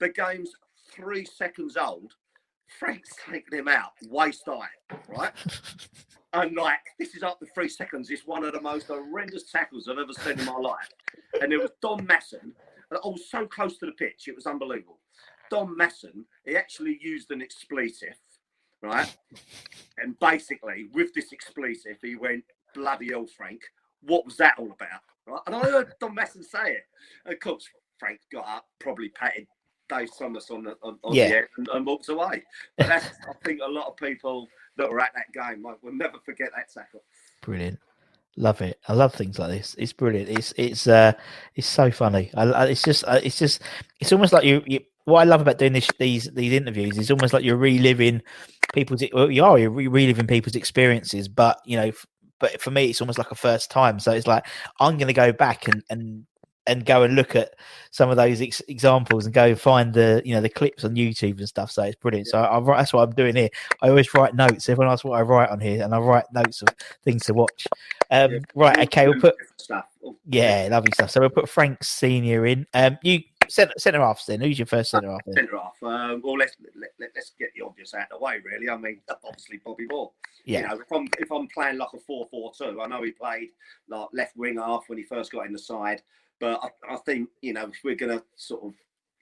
The game's three seconds old. Frank's taking him out, waist high, right? And like, this is after three seconds. It's one of the most horrendous tackles I've ever seen in my life. And it was Don Masson, and I was so close to the pitch, it was unbelievable. Don Masson, he actually used an expletive, right? And basically, with this expletive, he went, bloody hell, Frank, what was that all about? Right? And I heard Don Masson say it. And of course, Frank got up, probably patted Dave Thomas on the on, on yeah. the end and, and walked away. But that's, I think a lot of people that were at that game like, will never forget that tackle. Brilliant, love it. I love things like this. It's brilliant. It's it's uh it's so funny. I, it's just it's just it's almost like you, you. What I love about doing this these these interviews is almost like you're reliving people's. Well, you are you're reliving people's experiences, but you know, but for me, it's almost like a first time. So it's like I'm going to go back and and. and go and look at some of those ex- examples and go and find the, you know, the clips on YouTube and stuff. So it's brilliant. So I, I, that's what I'm doing here. I always write notes. Everyone asks what I write on here and I write notes of things to watch. Um, yeah. Right. Okay. We'll put, yeah, lovely stuff. So we'll put Frank Senior in. Um, you centre, centre half then. Who's your first centre half? Centre half. Um, well, let's, let, let, let's get the obvious out of the way really. I mean, obviously Bobby Moore. Yeah. You know, if I'm, if I'm playing like a four four two, I know he played like left wing half when he first got in the side. But I, I think, you know, if we're going to sort of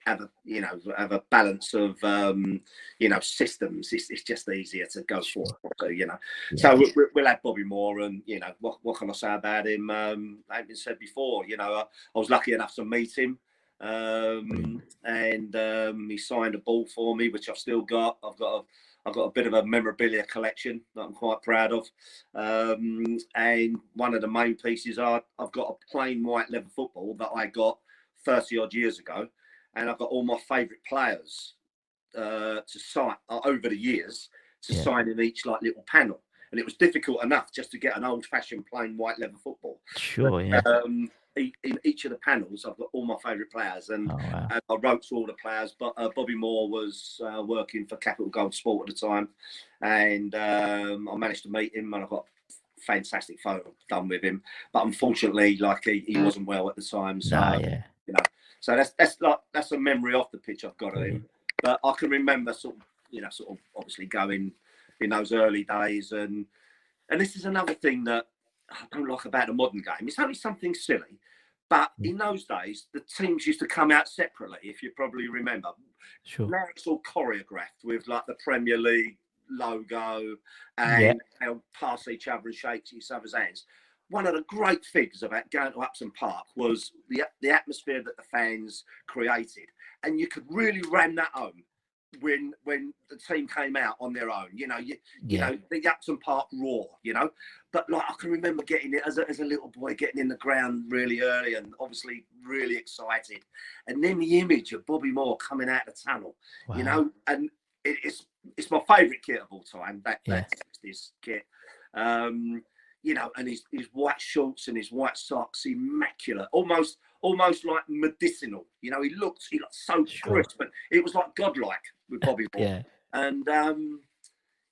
have a, you know, have a balance of, um, you know, systems, it's, it's just easier to go for, you know. Yeah. So we, we, we'll have Bobby Moore and, you know, what, what can I say about him? Um, I haven't said before, you know, I, I was lucky enough to meet him. Um, and um, he signed a ball for me, which I've still got. I've got a... I've got a bit of a memorabilia collection that I'm quite proud of. Um, and one of the main pieces are I've got a plain white leather football that I got thirty odd years ago. And I've got all my favourite players uh, to sign uh, over the years to yeah. sign in each like little panel. And it was difficult enough just to get an old fashioned plain white leather football. Sure, yeah. Um, in each of the panels, I've got all my favourite players, and, oh, wow. and I wrote to all the players. But uh, Bobby Moore was uh, working for Capital Gold Sport at the time, and um, I managed to meet him, and I got a fantastic photo done with him. But unfortunately, like he, he wasn't well at the time, so no, yeah. you know. So that's that's like that's a memory off the pitch I've got of him. But I can remember sort of, you know, sort of obviously going in those early days, and and this is another thing that I don't like about the modern game. It's only something silly, but in those days, the teams used to come out separately, if you probably remember. Sure. Now it's all choreographed with, like, the Premier League logo, and yeah. they'll pass each other and shake each other's hands. One of the great things about going to Upton Park was the the atmosphere that the fans created, and you could really ram that home when when the team came out on their own, you know, you, you yeah. know, the Upton Park roar, you know. But like I can remember getting it as a, as a little boy, getting in the ground really early and obviously really excited. And then the image of Bobby Moore coming out of the tunnel, wow. you know, and it, it's it's my favourite kit of all time. That yeah. that's kit, um, you know, and his his white shorts and his white socks, immaculate, almost. Almost like medicinal, you know. He looked, he looked so crisp, but it was like godlike with Bobby Moore. yeah. And um,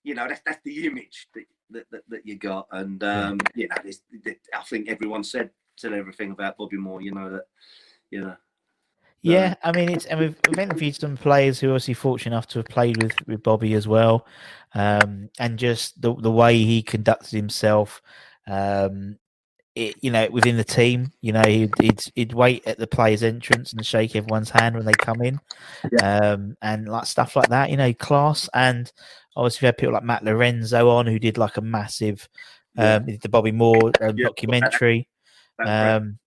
you know, that's that's the image that that, that, that you got. And um, yeah. you know, this, this, I think everyone said said everything about Bobby Moore. You know that, you know. Yeah, I mean, it's and we've, we've interviewed some players who are obviously fortunate enough to have played with with Bobby as well, um, and just the the way he conducted himself. Um, It, you know, within the team, you know, he'd, he'd he'd wait at the players' entrance and shake everyone's hand when they come in, yeah. um, and like stuff like that. You know, class. And obviously we had people like Matt Lorenzo on, who did like a massive, um, yeah. the Bobby Moore uh, yeah. documentary, um,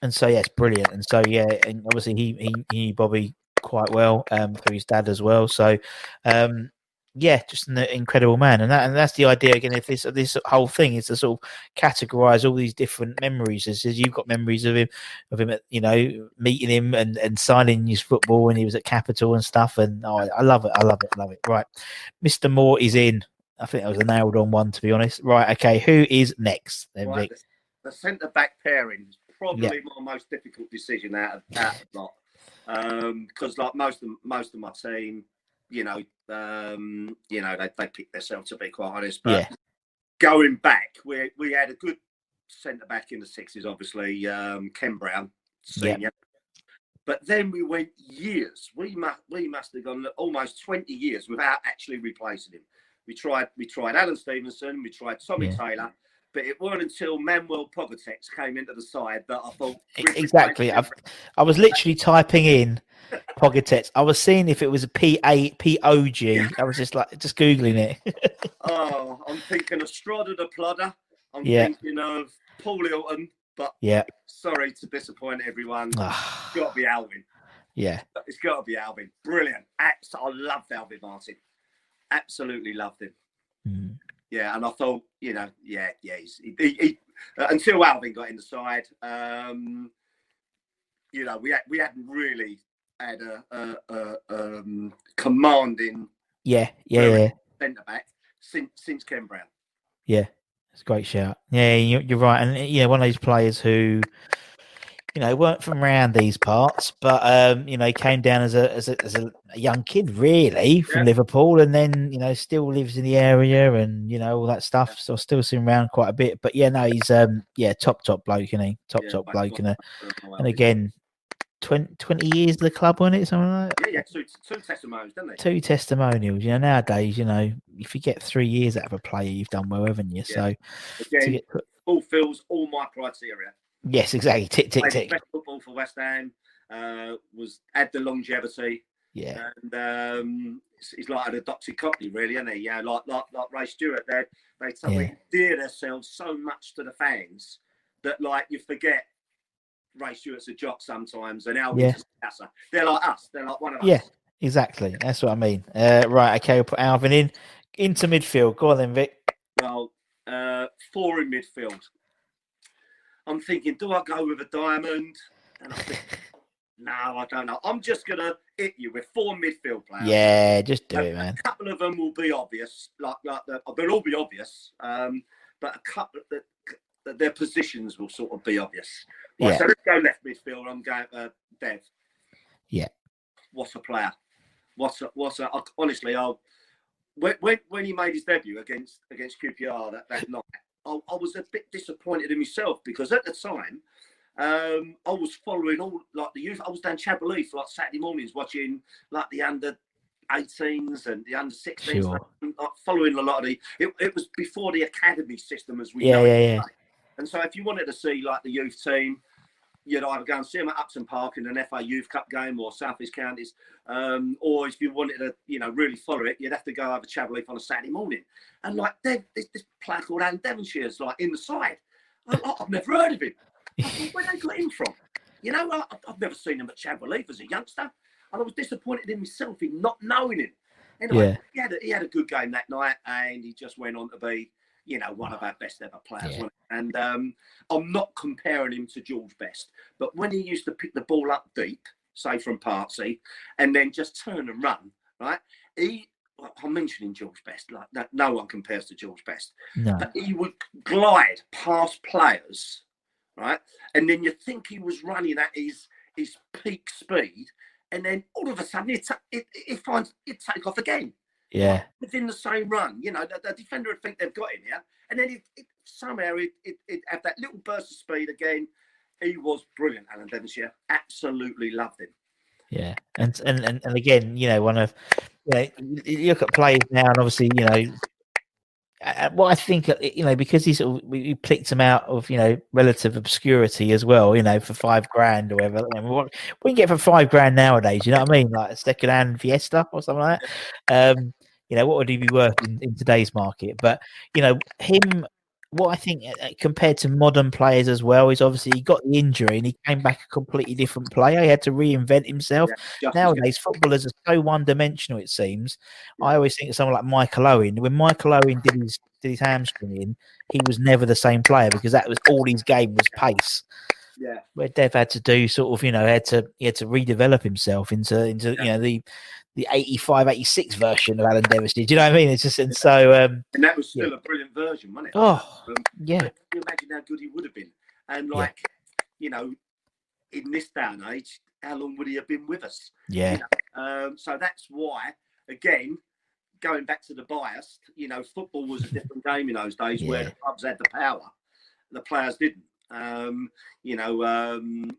and so yeah, it's brilliant. And so yeah, and obviously he he, he knew Bobby quite well um, through his dad as well. So. Um, Yeah, just an incredible man, and that and that's the idea again. If this this whole thing is to sort of categorize all these different memories, as you've got memories of him, of him, at, you know, meeting him and, and signing his football when he was at Capital and stuff. And oh, I love it, I love it, I love it. Right, Mister Moore is in. I think that was a nailed on one, to be honest. Right, okay, who is next? Then right, the, the centre back pairing is probably yeah. my most difficult decision out of that lot, because um, like most of most of my team. You know, um, you know, they they picked themselves, to be quite honest. But yeah. going back, we we had a good centre back in the sixties, obviously, um, Ken Brown, senior. Yeah. But then we went years. We must we must have gone almost twenty years without actually replacing him. We tried we tried Alan Stevenson, we tried Tommy yeah. Taylor, but it wasn't until Manuel Pogatex came into the side that I thought exactly. I I was literally typing in. Pogatex. I was seeing if it was a P A P O G. I was just like just googling it. Oh, I'm thinking of Strada the Plodder. I'm yeah. thinking of Paul Hilton, but yeah. sorry to disappoint everyone. It's gotta be Alvin. Yeah. It's gotta be Alvin. Brilliant. Abs- I loved Alvin Martin. Absolutely loved him. Mm. Yeah, and I thought, you know, yeah, yeah, he's, he, he, he uh, until Alvin got in the side, um, you know, we had, we hadn't really had a, a, a um, commanding yeah yeah, yeah. centre back since since Ken Brown. Yeah, it's a great shout. Yeah, you're, you're right, and you know, one of those players who, you know, weren't from around these parts, but um, you know, came down as a as a, as a young kid really from yeah. Liverpool, and then you know still lives in the area and you know all that stuff. So I still see him around quite a bit, but yeah, no, he's um yeah top top bloke, you know, top yeah, top bloke, and and again. twenty, twenty years of the club, wasn't it? Something like that? Yeah, yeah, two, two testimonials, didn't they? Two testimonials. You know, nowadays, you know, if you get three years out of a player, you've done well, haven't you? Yeah. So, again, get... fulfills all my criteria. Yes, exactly. Tick, tick, tick. Best football for West Ham, uh, was had the longevity. Yeah. And um, it's, it's like an adopted company, really, isn't it? Yeah, like, like, like Ray Stewart, they, they totally yeah. endear themselves so much to the fans that, like, you forget. Ray Stewart's a jock sometimes, and Alvin's yeah. a they're like us, they're like one of yeah, us. Yeah, exactly. That's what I mean. Uh, right, okay, we'll put Alvin in into midfield. Go on then, Vic. Well, uh, four in midfield. I'm thinking, do I go with a diamond? And I think, no, I don't know. I'm just gonna hit you with four midfield players. Yeah, just do a, it, man. A couple of them will be obvious, like like the, they'll all be obvious. Um, but a couple of the, that their positions will sort of be obvious. Right, yeah. So let's go left midfield. I'm going uh, Dev. Yeah. What a player! What a what a I, honestly, I when, when when he made his debut against against Q P R that, that night, I, I was a bit disappointed in myself because at the time um, I was following all like the youth. I was down Chapel Heath like Saturday mornings watching like the under eighteens and the under sixteens, sure. like, like, following a lot of the. It, it was before the academy system as we yeah, know yeah, it. Yeah. Like, and so if you wanted to see, like, the youth team, you'd either go and see them at Upton Park in an F A Youth Cup game or South East Counties. Um, or if you wanted to, you know, really follow it, you'd have to go over Chapel Heath on a Saturday morning. And, like, Dev, this, this player called Alan Devonshire is, like, in the side. I, I've never heard of him. I thought, where they got him from? You know, I, I've never seen him at Chapel Heath as a youngster. and I was disappointed in myself in not knowing him. Anyway, yeah. he, had a, he had a good game that night, and he just went on to be, you know, one of our best ever players. Yeah. And um, I'm not comparing him to George Best, but when he used to pick the ball up deep, say from Partsy, and then just turn and run, right? He, I'm mentioning George Best, like that, no one compares to George Best, no. But he would glide past players, right? And then you think he was running at his his peak speed, and then all of a sudden it it, it finds it take off again. Yeah, within the same run, you know, the, the defender would think they've got him here, and then it, it, somehow it it it had that little burst of speed again. He was brilliant, Alan Devonshire. Absolutely loved him. Yeah, and and and again, you know, one of you know, you look at players now, and obviously, you know, what I think, you know, because he sort of we picked him out of you know relative obscurity as well, you know, for five grand or whatever. I mean, what we can get for five grand nowadays, you know what I mean, like a second-hand Fiesta or something like that. Um, you know, what would he be worth in, in today's market? But you know, him. What I think uh, compared to modern players as well is obviously he got the injury and he came back a completely different player. He had to reinvent himself. Yeah, nowadays, footballers are so one-dimensional, it seems. I always think of someone like Michael Owen. When Michael Owen did his, did his hamstring in, he was never the same player because that was all his game was pace. Yeah, where Dev had to do sort of, you know, had to he had to redevelop himself into, into yeah. you know, the the eighty-five, eighty-six version of Alan Devonshire. Do you know what I mean? It's just, and so... Um, and that was still yeah. a brilliant version, wasn't it? Oh, um, yeah. Can you imagine how good he would have been? And like, yeah. you know, in this day and age, how long would he have been with us? Yeah. You know? um, so that's why, again, going back to the bias, you know, football was a different game in those days yeah. where the clubs had the power, the players didn't. Um, you know, um,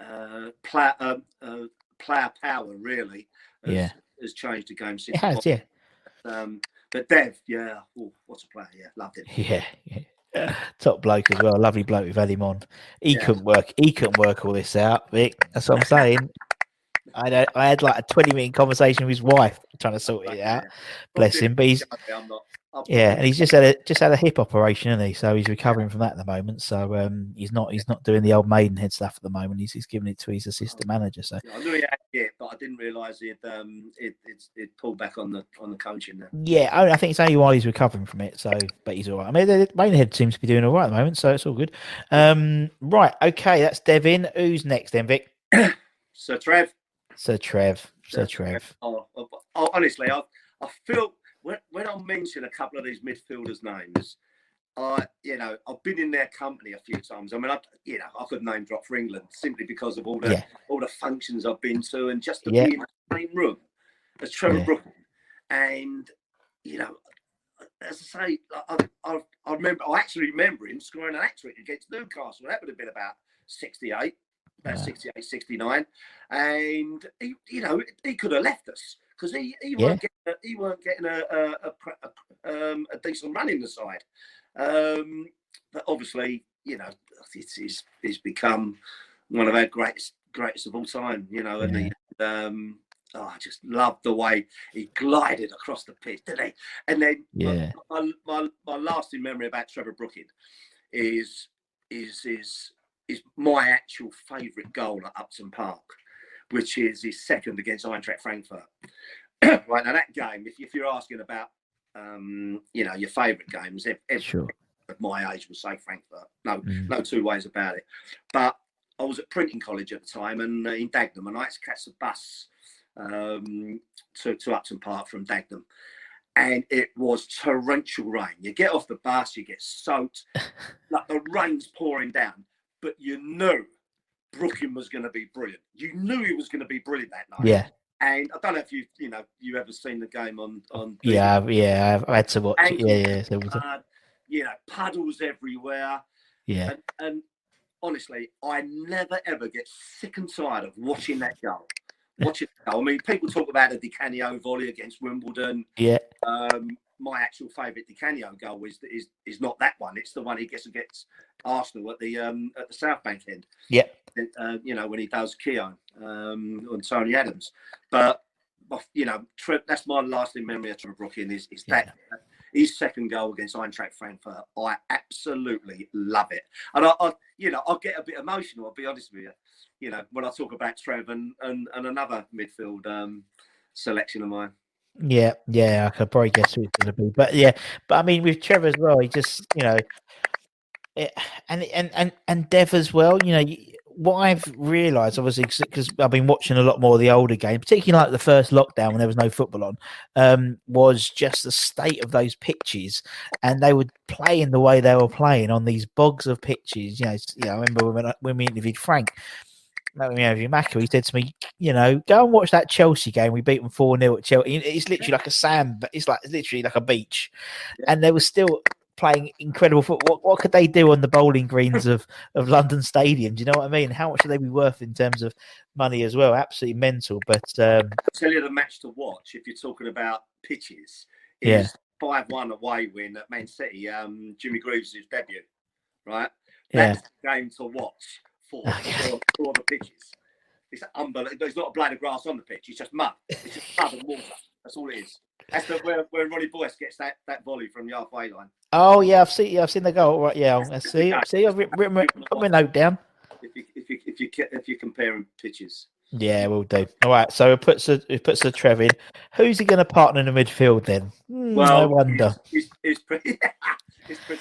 uh, play, uh, uh, player power really has, yeah. has changed the game since. It has, yeah. Um, but Dev, yeah, oh, what's a player? Yeah, loved him. Yeah, yeah. Uh, top bloke as well. Lovely bloke. We've had him on. He yeah. couldn't work. He couldn't work all this out, Vic. That's what I'm saying. I had I had like a twenty minute conversation with his wife trying to sort it out. Yeah. Bless him, but he's. I'm not. Yeah, and he's just had a just had a hip operation, isn't he? So he's recovering from that at the moment. So um, he's not he's not doing the old Maidenhead stuff at the moment. He's he's giving it to his assistant manager. So yeah, I knew he had it, but I didn't realise he'd um it it's it pulled back on the on the coaching there. Yeah, I, I think it's only while he's recovering from it. So, but he's all right. I mean, the, the Maidenhead seems to be doing all right at the moment, so it's all good. Um, right, okay, that's Devin. Who's next then, Vic? Sir Trev. Sir Trev. Sir Trev. Oh, oh, oh, honestly, I I feel. When, when I mention a couple of these midfielders' names, I, you know, I've been in their company a few times. I mean, I, you know, I could name drop for England simply because of all the yeah. all the functions I've been to, and just to yeah. be in the same room as Trevor yeah. Brooking. And you know, as I say, I, I, I remember, I actually remember him scoring an hat-trick against Newcastle. That would have been about sixty-eight, about yeah. sixty-eight, sixty-nine, and he, you know, he could have left us. Because he, he yeah. weren't getting, a, he weren't getting a, a, a, a, um, a decent run in the side. Um, but obviously, you know, it's, it's, it's become one of our greatest greatest of all time, you know. And yeah. he, um, oh, I just loved the way he glided across the pitch, didn't he? And then yeah. my, my, my, my lasting memory about Trevor Brooking is, is, is, is my actual favourite goal at Upton Park, which is his second against Eintracht Frankfurt. Right, now that game, if, if you're asking about, um, you know, your favourite games, everyone sure. at my age will say Frankfurt. No, mm. no two ways about it. But I was at Printing College at the time and uh, in Dagenham, and I had to catch the bus um, to, to Upton Park from Dagenham. And it was torrential rain. You get off the bus, you get soaked, like the rain's pouring down, but you knew Brooking was going to be brilliant. You knew he was going to be brilliant that night. Yeah. And I don't know if you, you know, you ever seen the game on on. Yeah, T V. Yeah, I've had to watch. And, it. Yeah, yeah. So uh, you know, puddles everywhere. Yeah. And, and honestly, I never ever get sick and tired of watching that goal. Watching that goal. I mean, people talk about the Di Canio volley against Wimbledon. Yeah. Um, my actual favourite Di Canio goal is is is not that one. It's the one he gets against Arsenal at the um at the South Bank end. Yeah. Uh, you know, when he does Keown um, on Tony Adams. But, you know, Trev, that's my lasting memory of Trevor Brooking is, is that yeah. his second goal against Eintracht Frankfurt, I absolutely love it. And I, I you know, I get a bit emotional, I'll be honest with you, you know, when I talk about Trev and, and, and another midfield um, selection of mine. Yeah, yeah, I could probably guess who it's going to be. But yeah, but I mean, with Trevor as well, he just, you know, it, and, and, and, and Dev as well, you know, you, what I've realised, obviously, because I've been watching a lot more of the older games, particularly like the first lockdown when there was no football on, um, was just the state of those pitches. And they would play in the way they were playing on these bogs of pitches. You know, you know I remember when, I, when we interviewed Frank, when we interviewed Macca, he said to me, you know, go and watch that Chelsea game. We beat them four nil at Chelsea. It's literally like a sand, but it's like it's literally like a beach. And there was still... playing incredible football. What, what could they do on the bowling greens of, of London Stadium? Do you know what I mean? How much would they be worth in terms of money as well? Absolutely mental. But um, I'll tell you the match to watch if you're talking about pitches. It yeah. was five one away win at Man City, um, Jimmy Greaves' debut, right? That's yeah. the game to watch for, okay. for, for the pitches. It's unbelievable. There's not a blade of grass on the pitch. It's just mud. It's just mud and water. That's all it is. That's the, where, where Ronnie Boyce gets that, that volley from the halfway line. Oh, yeah, I've seen, yeah, I've seen the goal. Right, yeah, I see. I see. I've written my note down. If you, if you, if you, if you're comparing pitches. Yeah, we'll do. All right, so it puts a, it puts a Trev in. Who's he going to partner in the midfield then? Mm, well, I wonder. It's, it's, it's pretty, it's pretty,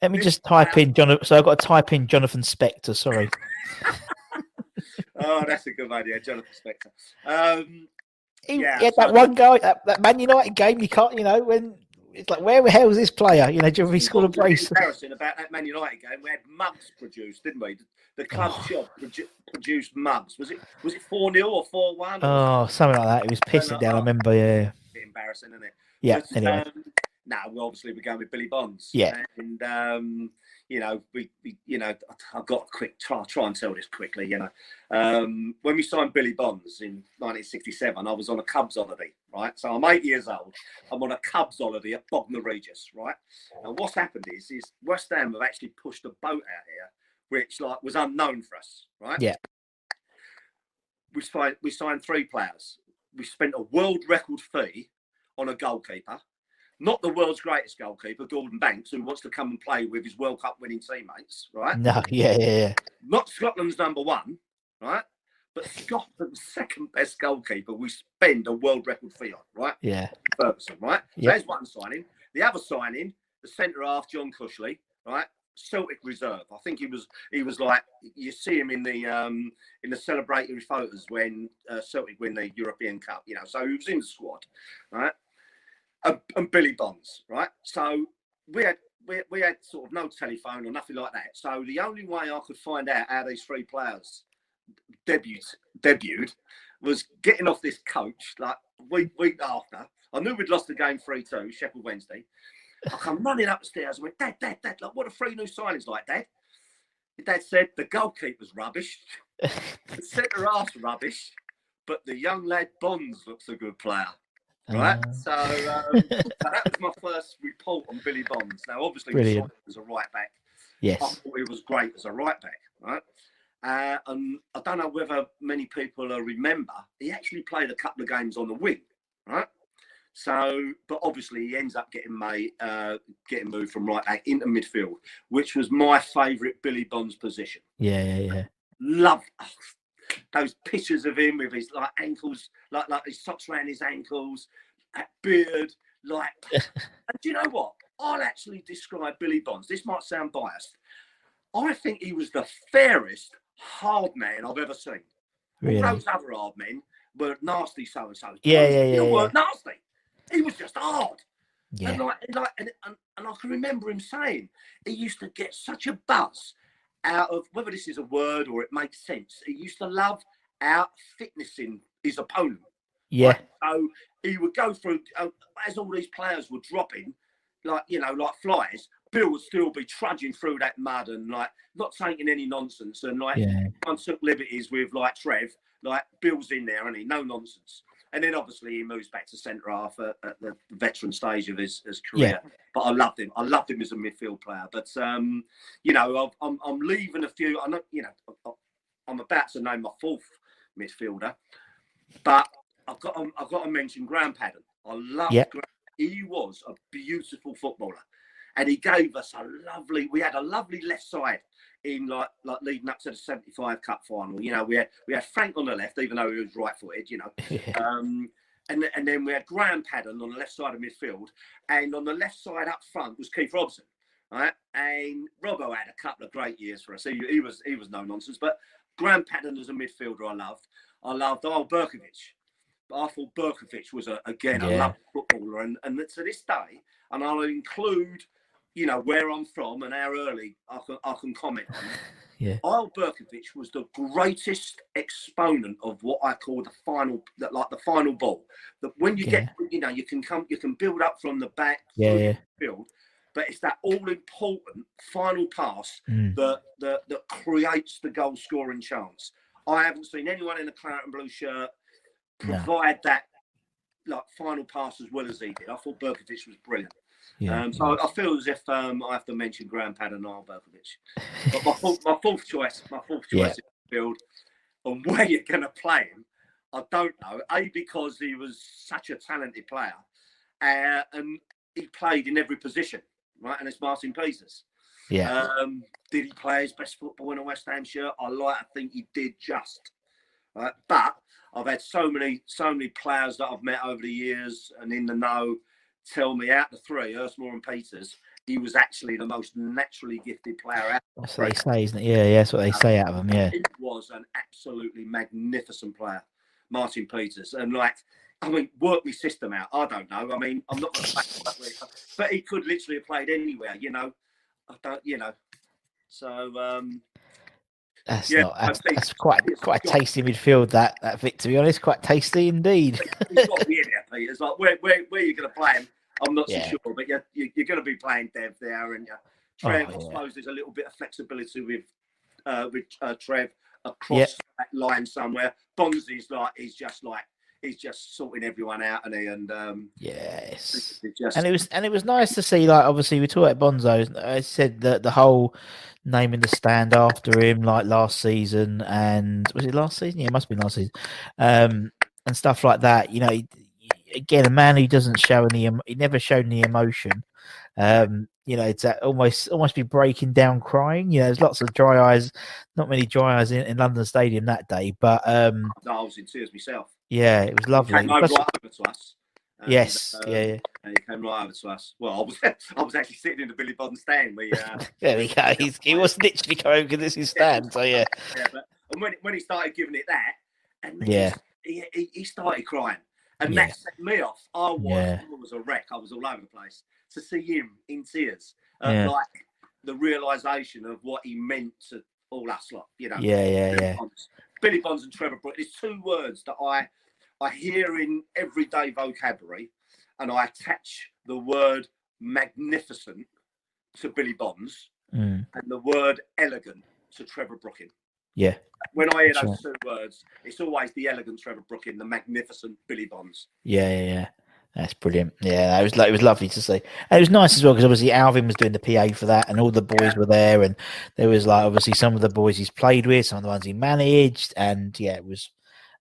Let me just type in Jonathan. So I've got to type in Jonathan Spector. Sorry. Oh, that's a good idea, Jonathan Spector. Um, He, yeah, he had that one guy, that, that Man United game, you can't, you know, when it's like, where the hell is this player? You know, do we score a brace? Comparison about that Man United game, we had mugs produced, didn't we? The club oh. shop produ- produced mugs. Was it was it four nil or four one? Oh, something like that. It was pissing down, I remember, yeah. It's embarrassing, isn't it? Yeah, but, anyway. Um, no, nah, well, obviously we're going with Billy Bonds. Yeah. And, um, you know, we, we, you know, I've got a quick, try, try and tell this quickly, you know. Um, when we signed Billy Bonds in nineteen sixty-seven, I was on a Cubs holiday, right? So I'm eight years old. I'm on a Cubs holiday at Bognor Regis, right? And what's happened is, is West Ham have actually pushed a boat out here, which, like, was unknown for us, right? Yeah. We signed, we signed three players. We spent a world record fee on a goalkeeper. Not the world's greatest goalkeeper, Gordon Banks, who wants to come and play with his World Cup winning teammates, right? No, yeah, yeah, yeah. Not Scotland's number one, right? But Scotland's second best goalkeeper, we spend a world record fee on, right? Yeah. Ferguson, right? Yeah. There's one signing. The other signing, the centre-half, John Cushley, right? Celtic reserve. I think he was he was like, you see him in the um, in the celebratory photos when uh, Celtic win the European Cup, you know, so he was in the squad, right? And, and Billy Bonds, right? So we had we, we had sort of no telephone or nothing like that. So the only way I could find out how these three players debuted, debuted was getting off this coach like week week after. I knew we'd lost the game three two, Sheffield Wednesday. I come running upstairs and went, Dad, Dad, Dad, like, what are three new signings like, Dad? And Dad said, the goalkeeper's rubbish, the centre-half's rubbish, but the young lad Bonds looks a good player. Right, so, um, so that was my first report on Billy Bonds. Now, obviously, he was a right back. Yes, I thought he was great as a right back. Right, uh, and I don't know whether many people remember he actually played a couple of games on the wing. Right, so but obviously he ends up getting made, uh, getting moved from right back into midfield, which was my favourite Billy Bonds position. Yeah, yeah, yeah. Love. Those pictures of him with his like ankles, like like his socks around his ankles, that beard, like. And do you know what? I'll actually describe Billy Bonds. This might sound biased. I think he was the fairest hard man I've ever seen. Really? All those other hard men were nasty, so and so. Yeah, yeah, yeah. They weren't yeah. nasty. He was just hard. Yeah. And like, and, like and, and, and I can remember him saying he used to get such a buzz out of, whether this is a word or it makes sense, he used to love out fitnessing his opponent. Yeah. Right? So he would go through, uh, as all these players were dropping, like, you know, like flies, Bill would still be trudging through that mud and, like, not taking any nonsense. And, like, yeah. one took liberties with, like, Trev, like, Bill's in there, and he, no nonsense. And then, obviously, he moves back to centre-half at, at the veteran stage of his, his career. Yeah. But I loved him. I loved him as a midfield player. But, um, you know, I've, I'm I'm leaving a few. I'm not, you know, I'm about to name my fourth midfielder. But I've got I've got to mention Graham Paddon. I love yeah. Graham he was a beautiful footballer. And he gave us a lovely, we had a lovely left side in like like leading up to the seventy-five Cup final. You know, we had we had Frank on the left, even though he was right footed, you know. Yeah. Um, and, and then we had Graham Paddon on the left side of midfield. And on the left side up front was Keith Robson. Right? And Robbo had a couple of great years for us. He, he was he was no nonsense. But Graham Paddon as a midfielder I loved. I loved Eyal Berkovic. I thought Berkovic was, a, again, yeah. a lovely footballer. And, and to this day, and I'll include... you know, where I'm from and how early I can, I can comment on it. Yeah. Eyal Berkovic was the greatest exponent of what I call the final, that like the final ball. That when you yeah. get, you know, you can come, you can build up from the back, yeah, yeah. build, but it's that all important final pass mm. that, that that creates the goal scoring chance. I haven't seen anyone in a claret and blue shirt provide no. that like final pass as well as he did. I thought Berkovic was brilliant. Yeah, um, so yeah. I feel as if um, I have to mention Graham Paddon and Eyal Berkovic. But my, fourth, my fourth choice, my fourth choice yeah. is midfield. And where you're going to play him, I don't know. A, because he was such a talented player. Uh, and he played in every position, right? And it's Martin Pieces. Yeah. Um, did he play his best football in a West Ham shirt? I like to think he did just. Right? But I've had so many, so many players that I've met over the years and in the know tell me out the three, Hurst, Moore and Peters, he was actually the most naturally gifted player out of That's what they say, isn't it? Yeah, yeah, that's what they say out of him, yeah. He was an absolutely magnificent player, Martin Peters. And, like, I mean, work my system out. I don't know. I mean, I'm not going to play but he could literally have played anywhere, you know. I don't, you know. So, um... That's yeah, not. That's, that's quite quite a tasty midfield. That that Vic, to be honest, quite tasty indeed. He's got to be in there, Pete. It's like where where where are you going to play him? I'm not yeah. so sure, but you're you're going to be playing Dev there, and Trev. Oh, I suppose yeah. there's a little bit of flexibility with uh, with uh, Trev across yep. that line somewhere. Bonzi's like he's just like he's just sorting everyone out, and he and um, yes, just... and it was and it was nice to see. Like obviously, we talked about Bonzo. I said that the whole. Naming the stand after him, like last season, and was it last season? Yeah, it must have been last season, um, and stuff like that. You know, he, again, a man who doesn't show any, he never showed any emotion. Um, you know, it's almost almost be breaking down, crying. You know, there's lots of dry eyes, not many dry eyes in, in London Stadium that day, but um, no, I was in tears myself. Yeah, it was lovely. It came over right over to us. And, yes, uh, yeah, yeah. And he came right over to us. Well, I was I was actually sitting in the Billy Bonds stand. We, uh, there we go. He's, he was literally going because this is stand. Yeah. So yeah. yeah but, and when when he started giving it that, and yeah, he, he, he started crying, and yeah. that set me off. I was yeah. I was a wreck. I was all over the place to see him in tears, uh, yeah. like the realization of what he meant to all us lot. You know. Yeah, yeah, Billy yeah. Bonds. Billy Bonds and Trevor Brooking. There's two words that I. I hear in everyday vocabulary, and I attach the word magnificent to Billy Bonds mm. and the word elegant to Trevor Brooking. Yeah. When I hear those right. two words, it's always the elegant Trevor Brooking, the magnificent Billy Bonds. Yeah, yeah, yeah. That's brilliant. Yeah, it was it was lovely to see. And it was nice as well because obviously Alvin was doing the P A for that, and all the boys yeah. were there, and there was like obviously some of the boys he's played with, some of the ones he managed, and yeah, it was.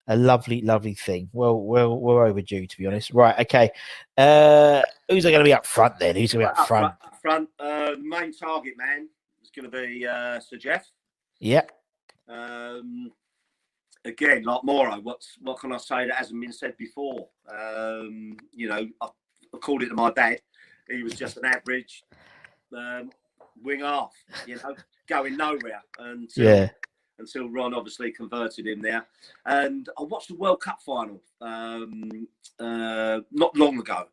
A lovely, lovely thing. Well, well, we're overdue, to be honest. Right, okay. Uh, who's going to be up front then? Who's going to be up front? Up front, uh, main target man is going to be uh, Sir Jeff. Yeah. Um, again, like Moro, what's what can I say that hasn't been said before? Um, you know, I, I called it to my dad. He was just an average um, wing half, you know, going nowhere. And yeah. until Ron obviously converted him there. And I watched the World Cup final um, uh, not long ago.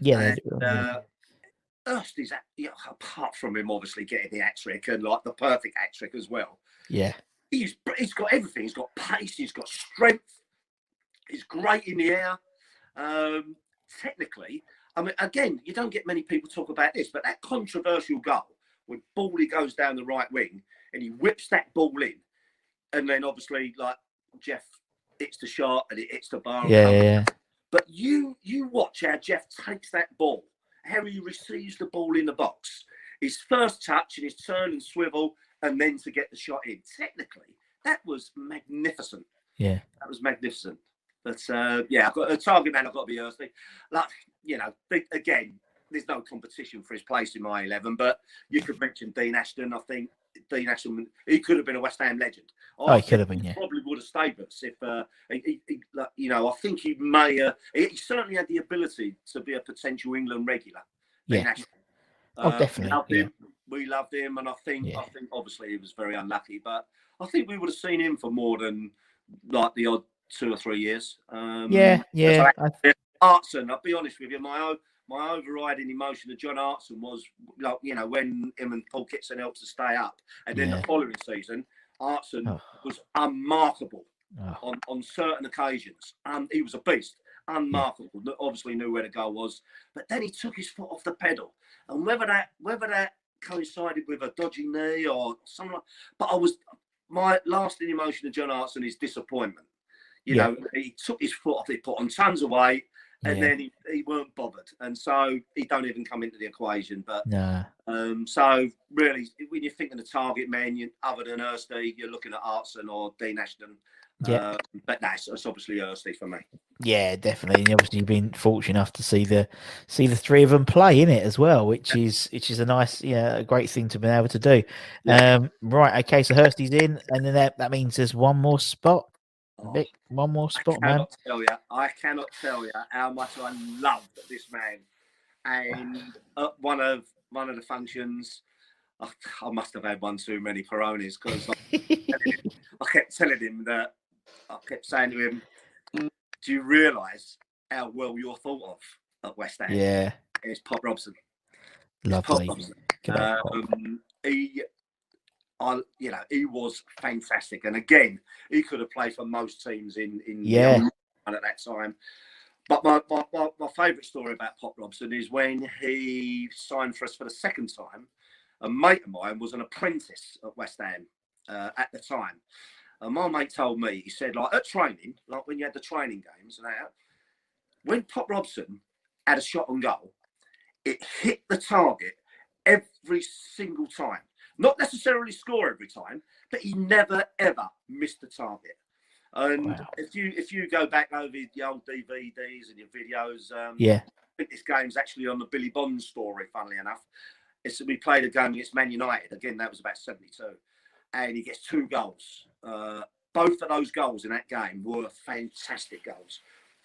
Yeah. And, uh, Hurst is, at, you know, apart from him obviously getting the hat-trick and like the perfect hat-trick as well. Yeah. He's He's got everything. He's got pace. He's got strength. He's great in the air. Um, technically, I mean, again, you don't get many people talk about this, but that controversial goal, when Baldy goes down the right wing and he whips that ball in, and then obviously, like Jeff, hits the shot and it hits the bar. Yeah, yeah. But you you watch how Jeff takes that ball, how he receives the ball in the box, his first touch and his turn and swivel, and then to get the shot in. Technically, that was magnificent. Yeah, that was magnificent. But uh, yeah, I've got a target man. I've got to be Hursley. Like, you know, they, again, there's no competition for his place in my eleven. But you could mention Dean Ashton. I think Dean Ashton, he could have been a West Ham legend. I oh, he could have been. Yeah, probably would have stayed with us if, uh, he, he, like, you know, I think he may. Uh, he, he certainly had the ability to be a potential England regular. Dean yeah. Ashton. Uh, oh, definitely. We loved, yeah. him. we loved him, and I think, yeah. I think, obviously, he was very unlucky. But I think we would have seen him for more than like the odd two or three years. Um, yeah, yeah. I... Hartson, I'll be honest with you, my my overriding emotion of John Hartson was, like, you know, when him and Paul Kitson helped to stay up, and then yeah. the following season, Hartson oh. was unmarkable oh. on on certain occasions, and um, he was a beast. Unmarkable, yeah. obviously knew where the goal was, but then he took his foot off the pedal, and whether that whether that coincided with a dodgy knee or something, like, but I was my lasting emotion of John Hartson is disappointment. You yeah. know, he took his foot off, he put on tons of weight, and yeah. then he, he weren't bothered, and so he don't even come into the equation. But nah. um, so really, when you're thinking of target men, you, other than Hursley, you're looking at Hartson or Dean Ashton. Yeah, uh, but that's it's obviously Hursley for me. Yeah, definitely, and obviously you've been fortunate enough to see the see the three of them play in it as well, which is which is a nice, yeah, a great thing to be able to do. Yeah. Um, right, okay, so Hursley's in, and then that, that means there's one more spot, oh, Vic, one more spot, I man. Tell you, I cannot tell you how much I loved this man, and at one of one of the functions. I, I must have had one too many Peronis because I, I kept telling him that. I kept saying to him, do you realise how well you're thought of at West Ham? Yeah. It's Pop Robson. Lovely. Pop Robson. Um, he, I, you know, he was fantastic. And again, he could have played for most teams in, in yeah. at that time. But my, my, my, my favourite story about Pop Robson is when he signed for us for the second time, a mate of mine was an apprentice at West Ham uh, at the time. And my mate told me, he said, like, at training, like when you had the training games and that, when Pop Robson had a shot on goal, it hit the target every single time. Not necessarily score every time, but he never, ever missed the target. And wow. if you if you go back over the old D V Ds and your videos, um, yeah. I think this game's actually on the Billy Bonds story, funnily enough. It's, we played a game against Man United. Again, that was about seventy-two. And he gets two goals. Uh, both of those goals in that game were fantastic goals.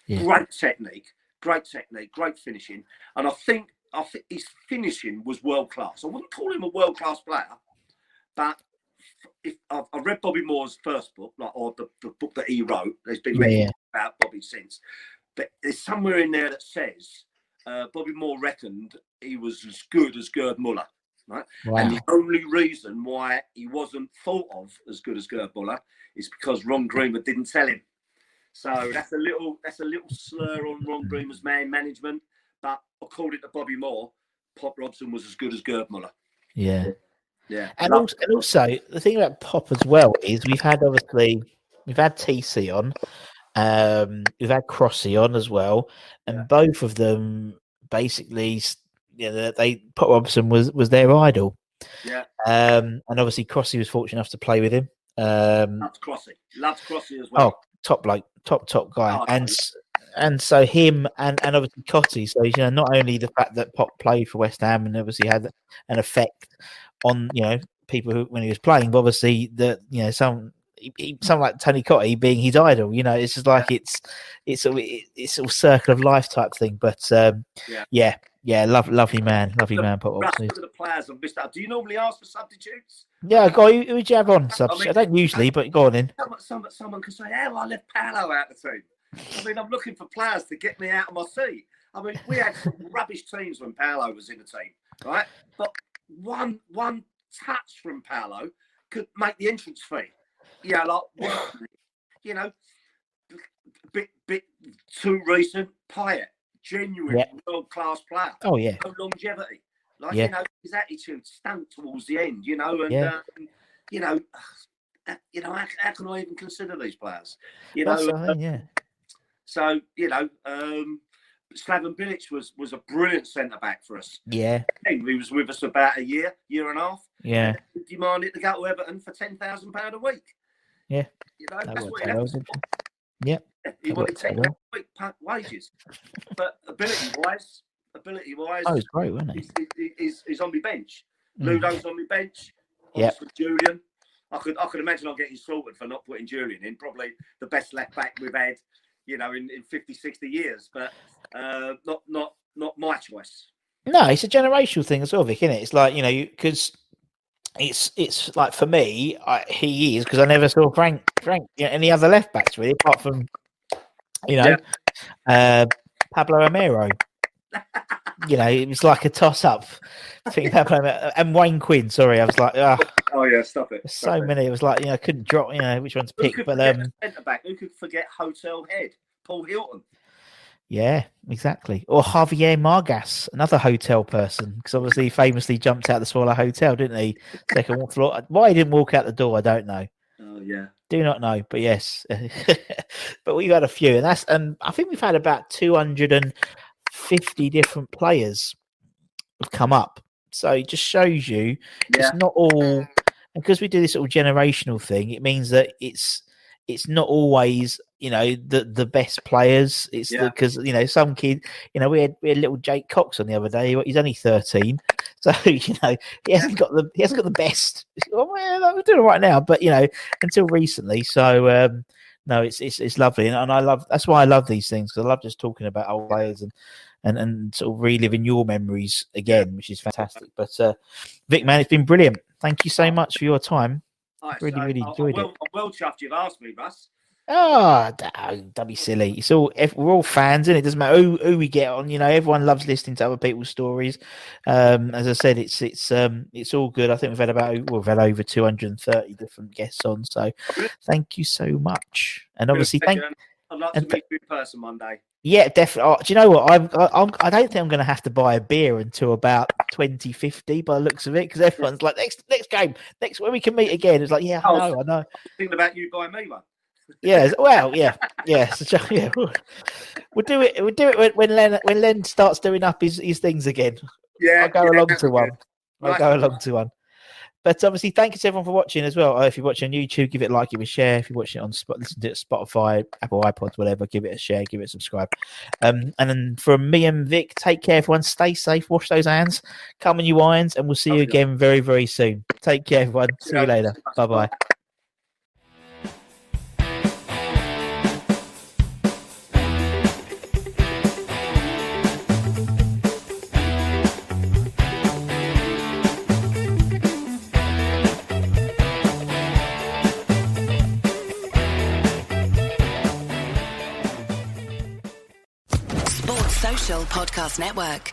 Yeah. Great technique, great technique, great finishing. And I think I think his finishing was world class. I wouldn't call him a world class player, but if I've, I read Bobby Moore's first book, like or the, the book that he wrote. There's been written yeah. about Bobby since, but there's somewhere in there that says uh, Bobby Moore reckoned he was as good as Gerd Muller. Right? Wow. And the only reason why he wasn't thought of as good as Gerd Muller is because Ron Greenwood didn't tell him. So that's a little that's a little slur on Ron Greenwood's man management. But according to Bobby Moore, Pop Robson was as good as Gerd Muller. Yeah, yeah. And also, and also, the thing about Pop as well is we've had obviously we've had T C on, um, we've had Crossy on as well, and yeah. both of them basically. Yeah, they, they Pop Robson was, was their idol. Yeah, um, and obviously Crossy was fortunate enough to play with him. Um, Loves Crossy, loves Crossy as well. Oh, top bloke, top top guy, oh, and and so him and, and obviously Cotty. So you know, not only the fact that Pop played for West Ham and obviously had an effect on you know people who, when he was playing, but obviously that you know some. Someone like Tony Cotty being his idol, you know, it's just like it's it's a it's a circle of life type thing. But um, yeah, yeah, yeah love, lovely man, lovely the, man. Pop Robson. The players have missed out. Do you normally ask for substitutes? Yeah, go. Who, who would you have on? Substitute? I, mean, I don't usually, but go on in. Someone, someone, someone can say, "Oh, I left Paolo out of the team." I mean, I'm looking for players to get me out of my seat. I mean, we had some rubbish teams when Paolo was in the team, right? But one one touch from Paolo could make the entrance fee. Yeah, like, you know, bit, bit too recent, Pyatt, genuine yeah. world-class player. Oh, yeah. No longevity. Like, yeah. you know, his attitude stunk towards the end, you know, and, yeah. um, you know, you know, how, how can I even consider these players? You know, uh, thing, yeah. So, you know, um, Slaven Bilic was, was a brilliant centre-back for us. Yeah. He was with us about a year, year and a half. Yeah. He demanded to go to Everton for ten thousand pounds a week. Yeah, you know, that that's what it was, yeah, He would have taken quick wages, but ability wise, ability wise, oh, he's great, wasn't he? He's, he's, he's on my bench. Mm. Ludo's on my bench. Yeah, Julian. I could I could imagine I'm getting slaughtered for not putting Julian in. Probably the best left back we've had, you know, in, in fifty, sixty years. But uh, not not not my choice. No, it's a generational thing as well, Vic, isn't it? It's like, you know, because it's it's like for me, I, he is because I never saw Frank Frank you know, any other left backs really, apart from you know yeah. uh, Pablo Amaro. You know, it was like a toss-up between Pablo and Wayne Quinn. Sorry, I was like, oh, oh yeah, stop it. Stop so it. Many. It was like, you know, I couldn't drop, you know, which one to pick. But um, centre back, who could forget Hotel Head, Paul Hilton? Yeah, exactly. Or Javier Margas, another hotel person, because obviously he famously jumped out the Swallow Hotel, didn't he? Second floor. Why he didn't walk out the door, I don't know. Oh yeah, do not know, but yes. But we've had a few, and that's, and I think we've had about two hundred and. fifty different players have come up, so it just shows you yeah. it's not all, because we do this little generational thing, it means that it's it's not always, you know, the the best players. It's because yeah. you know, some kid, you know, we had we had little Jake Cox on the other day. He's only thirteen, so you know he hasn't got the he hasn't got the best. Well, we're doing it right now, but you know, until recently. So um no, it's it's it's lovely, and, and I love that's why I love these things, because I love just talking about old players and, and and sort of reliving your memories again, which is fantastic. But uh, Vic, man, it's been brilliant. Thank you so much for your time. Right, really, so really I'll, enjoyed I'll, it. I'm well chuffed you've asked me, Russ. Oh, don't be silly. It's all we're all fans, and it doesn't matter who, who we get on. You know, everyone loves listening to other people's stories. Um, as I said, it's it's um, it's all good. I think we've had about well, we've had over two hundred and thirty different guests on. So, thank you so much, and obviously, thank. I'd like to meet th- you in person one day. Yeah, definitely. Oh, do you know what? I I, I don't think I'm going to have to buy a beer until about twenty fifty by the looks of it, because everyone's like next next game next when we can meet again. It's like yeah, I know, I know. Thinking about you buying me one. Yeah, well, yeah, yeah. So, yeah, we'll do it. We'll do it when, when Len when Len starts doing up his, his things again. Yeah, I'll go yeah, along to one. I'll right. go along to one. But obviously, thank you to everyone for watching as well. If you're watching on YouTube, give it a like, give it a share. If you're watching it on Spot, listen to it, Spotify, Apple iPods, whatever, give it a share, give it a subscribe. Um, and then from me and Vic, take care, everyone. Stay safe. Wash those hands. Come on, you irons, and we'll see you again very, very soon. Take care, everyone. See you later. Bye bye. Podcast Network.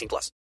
plus.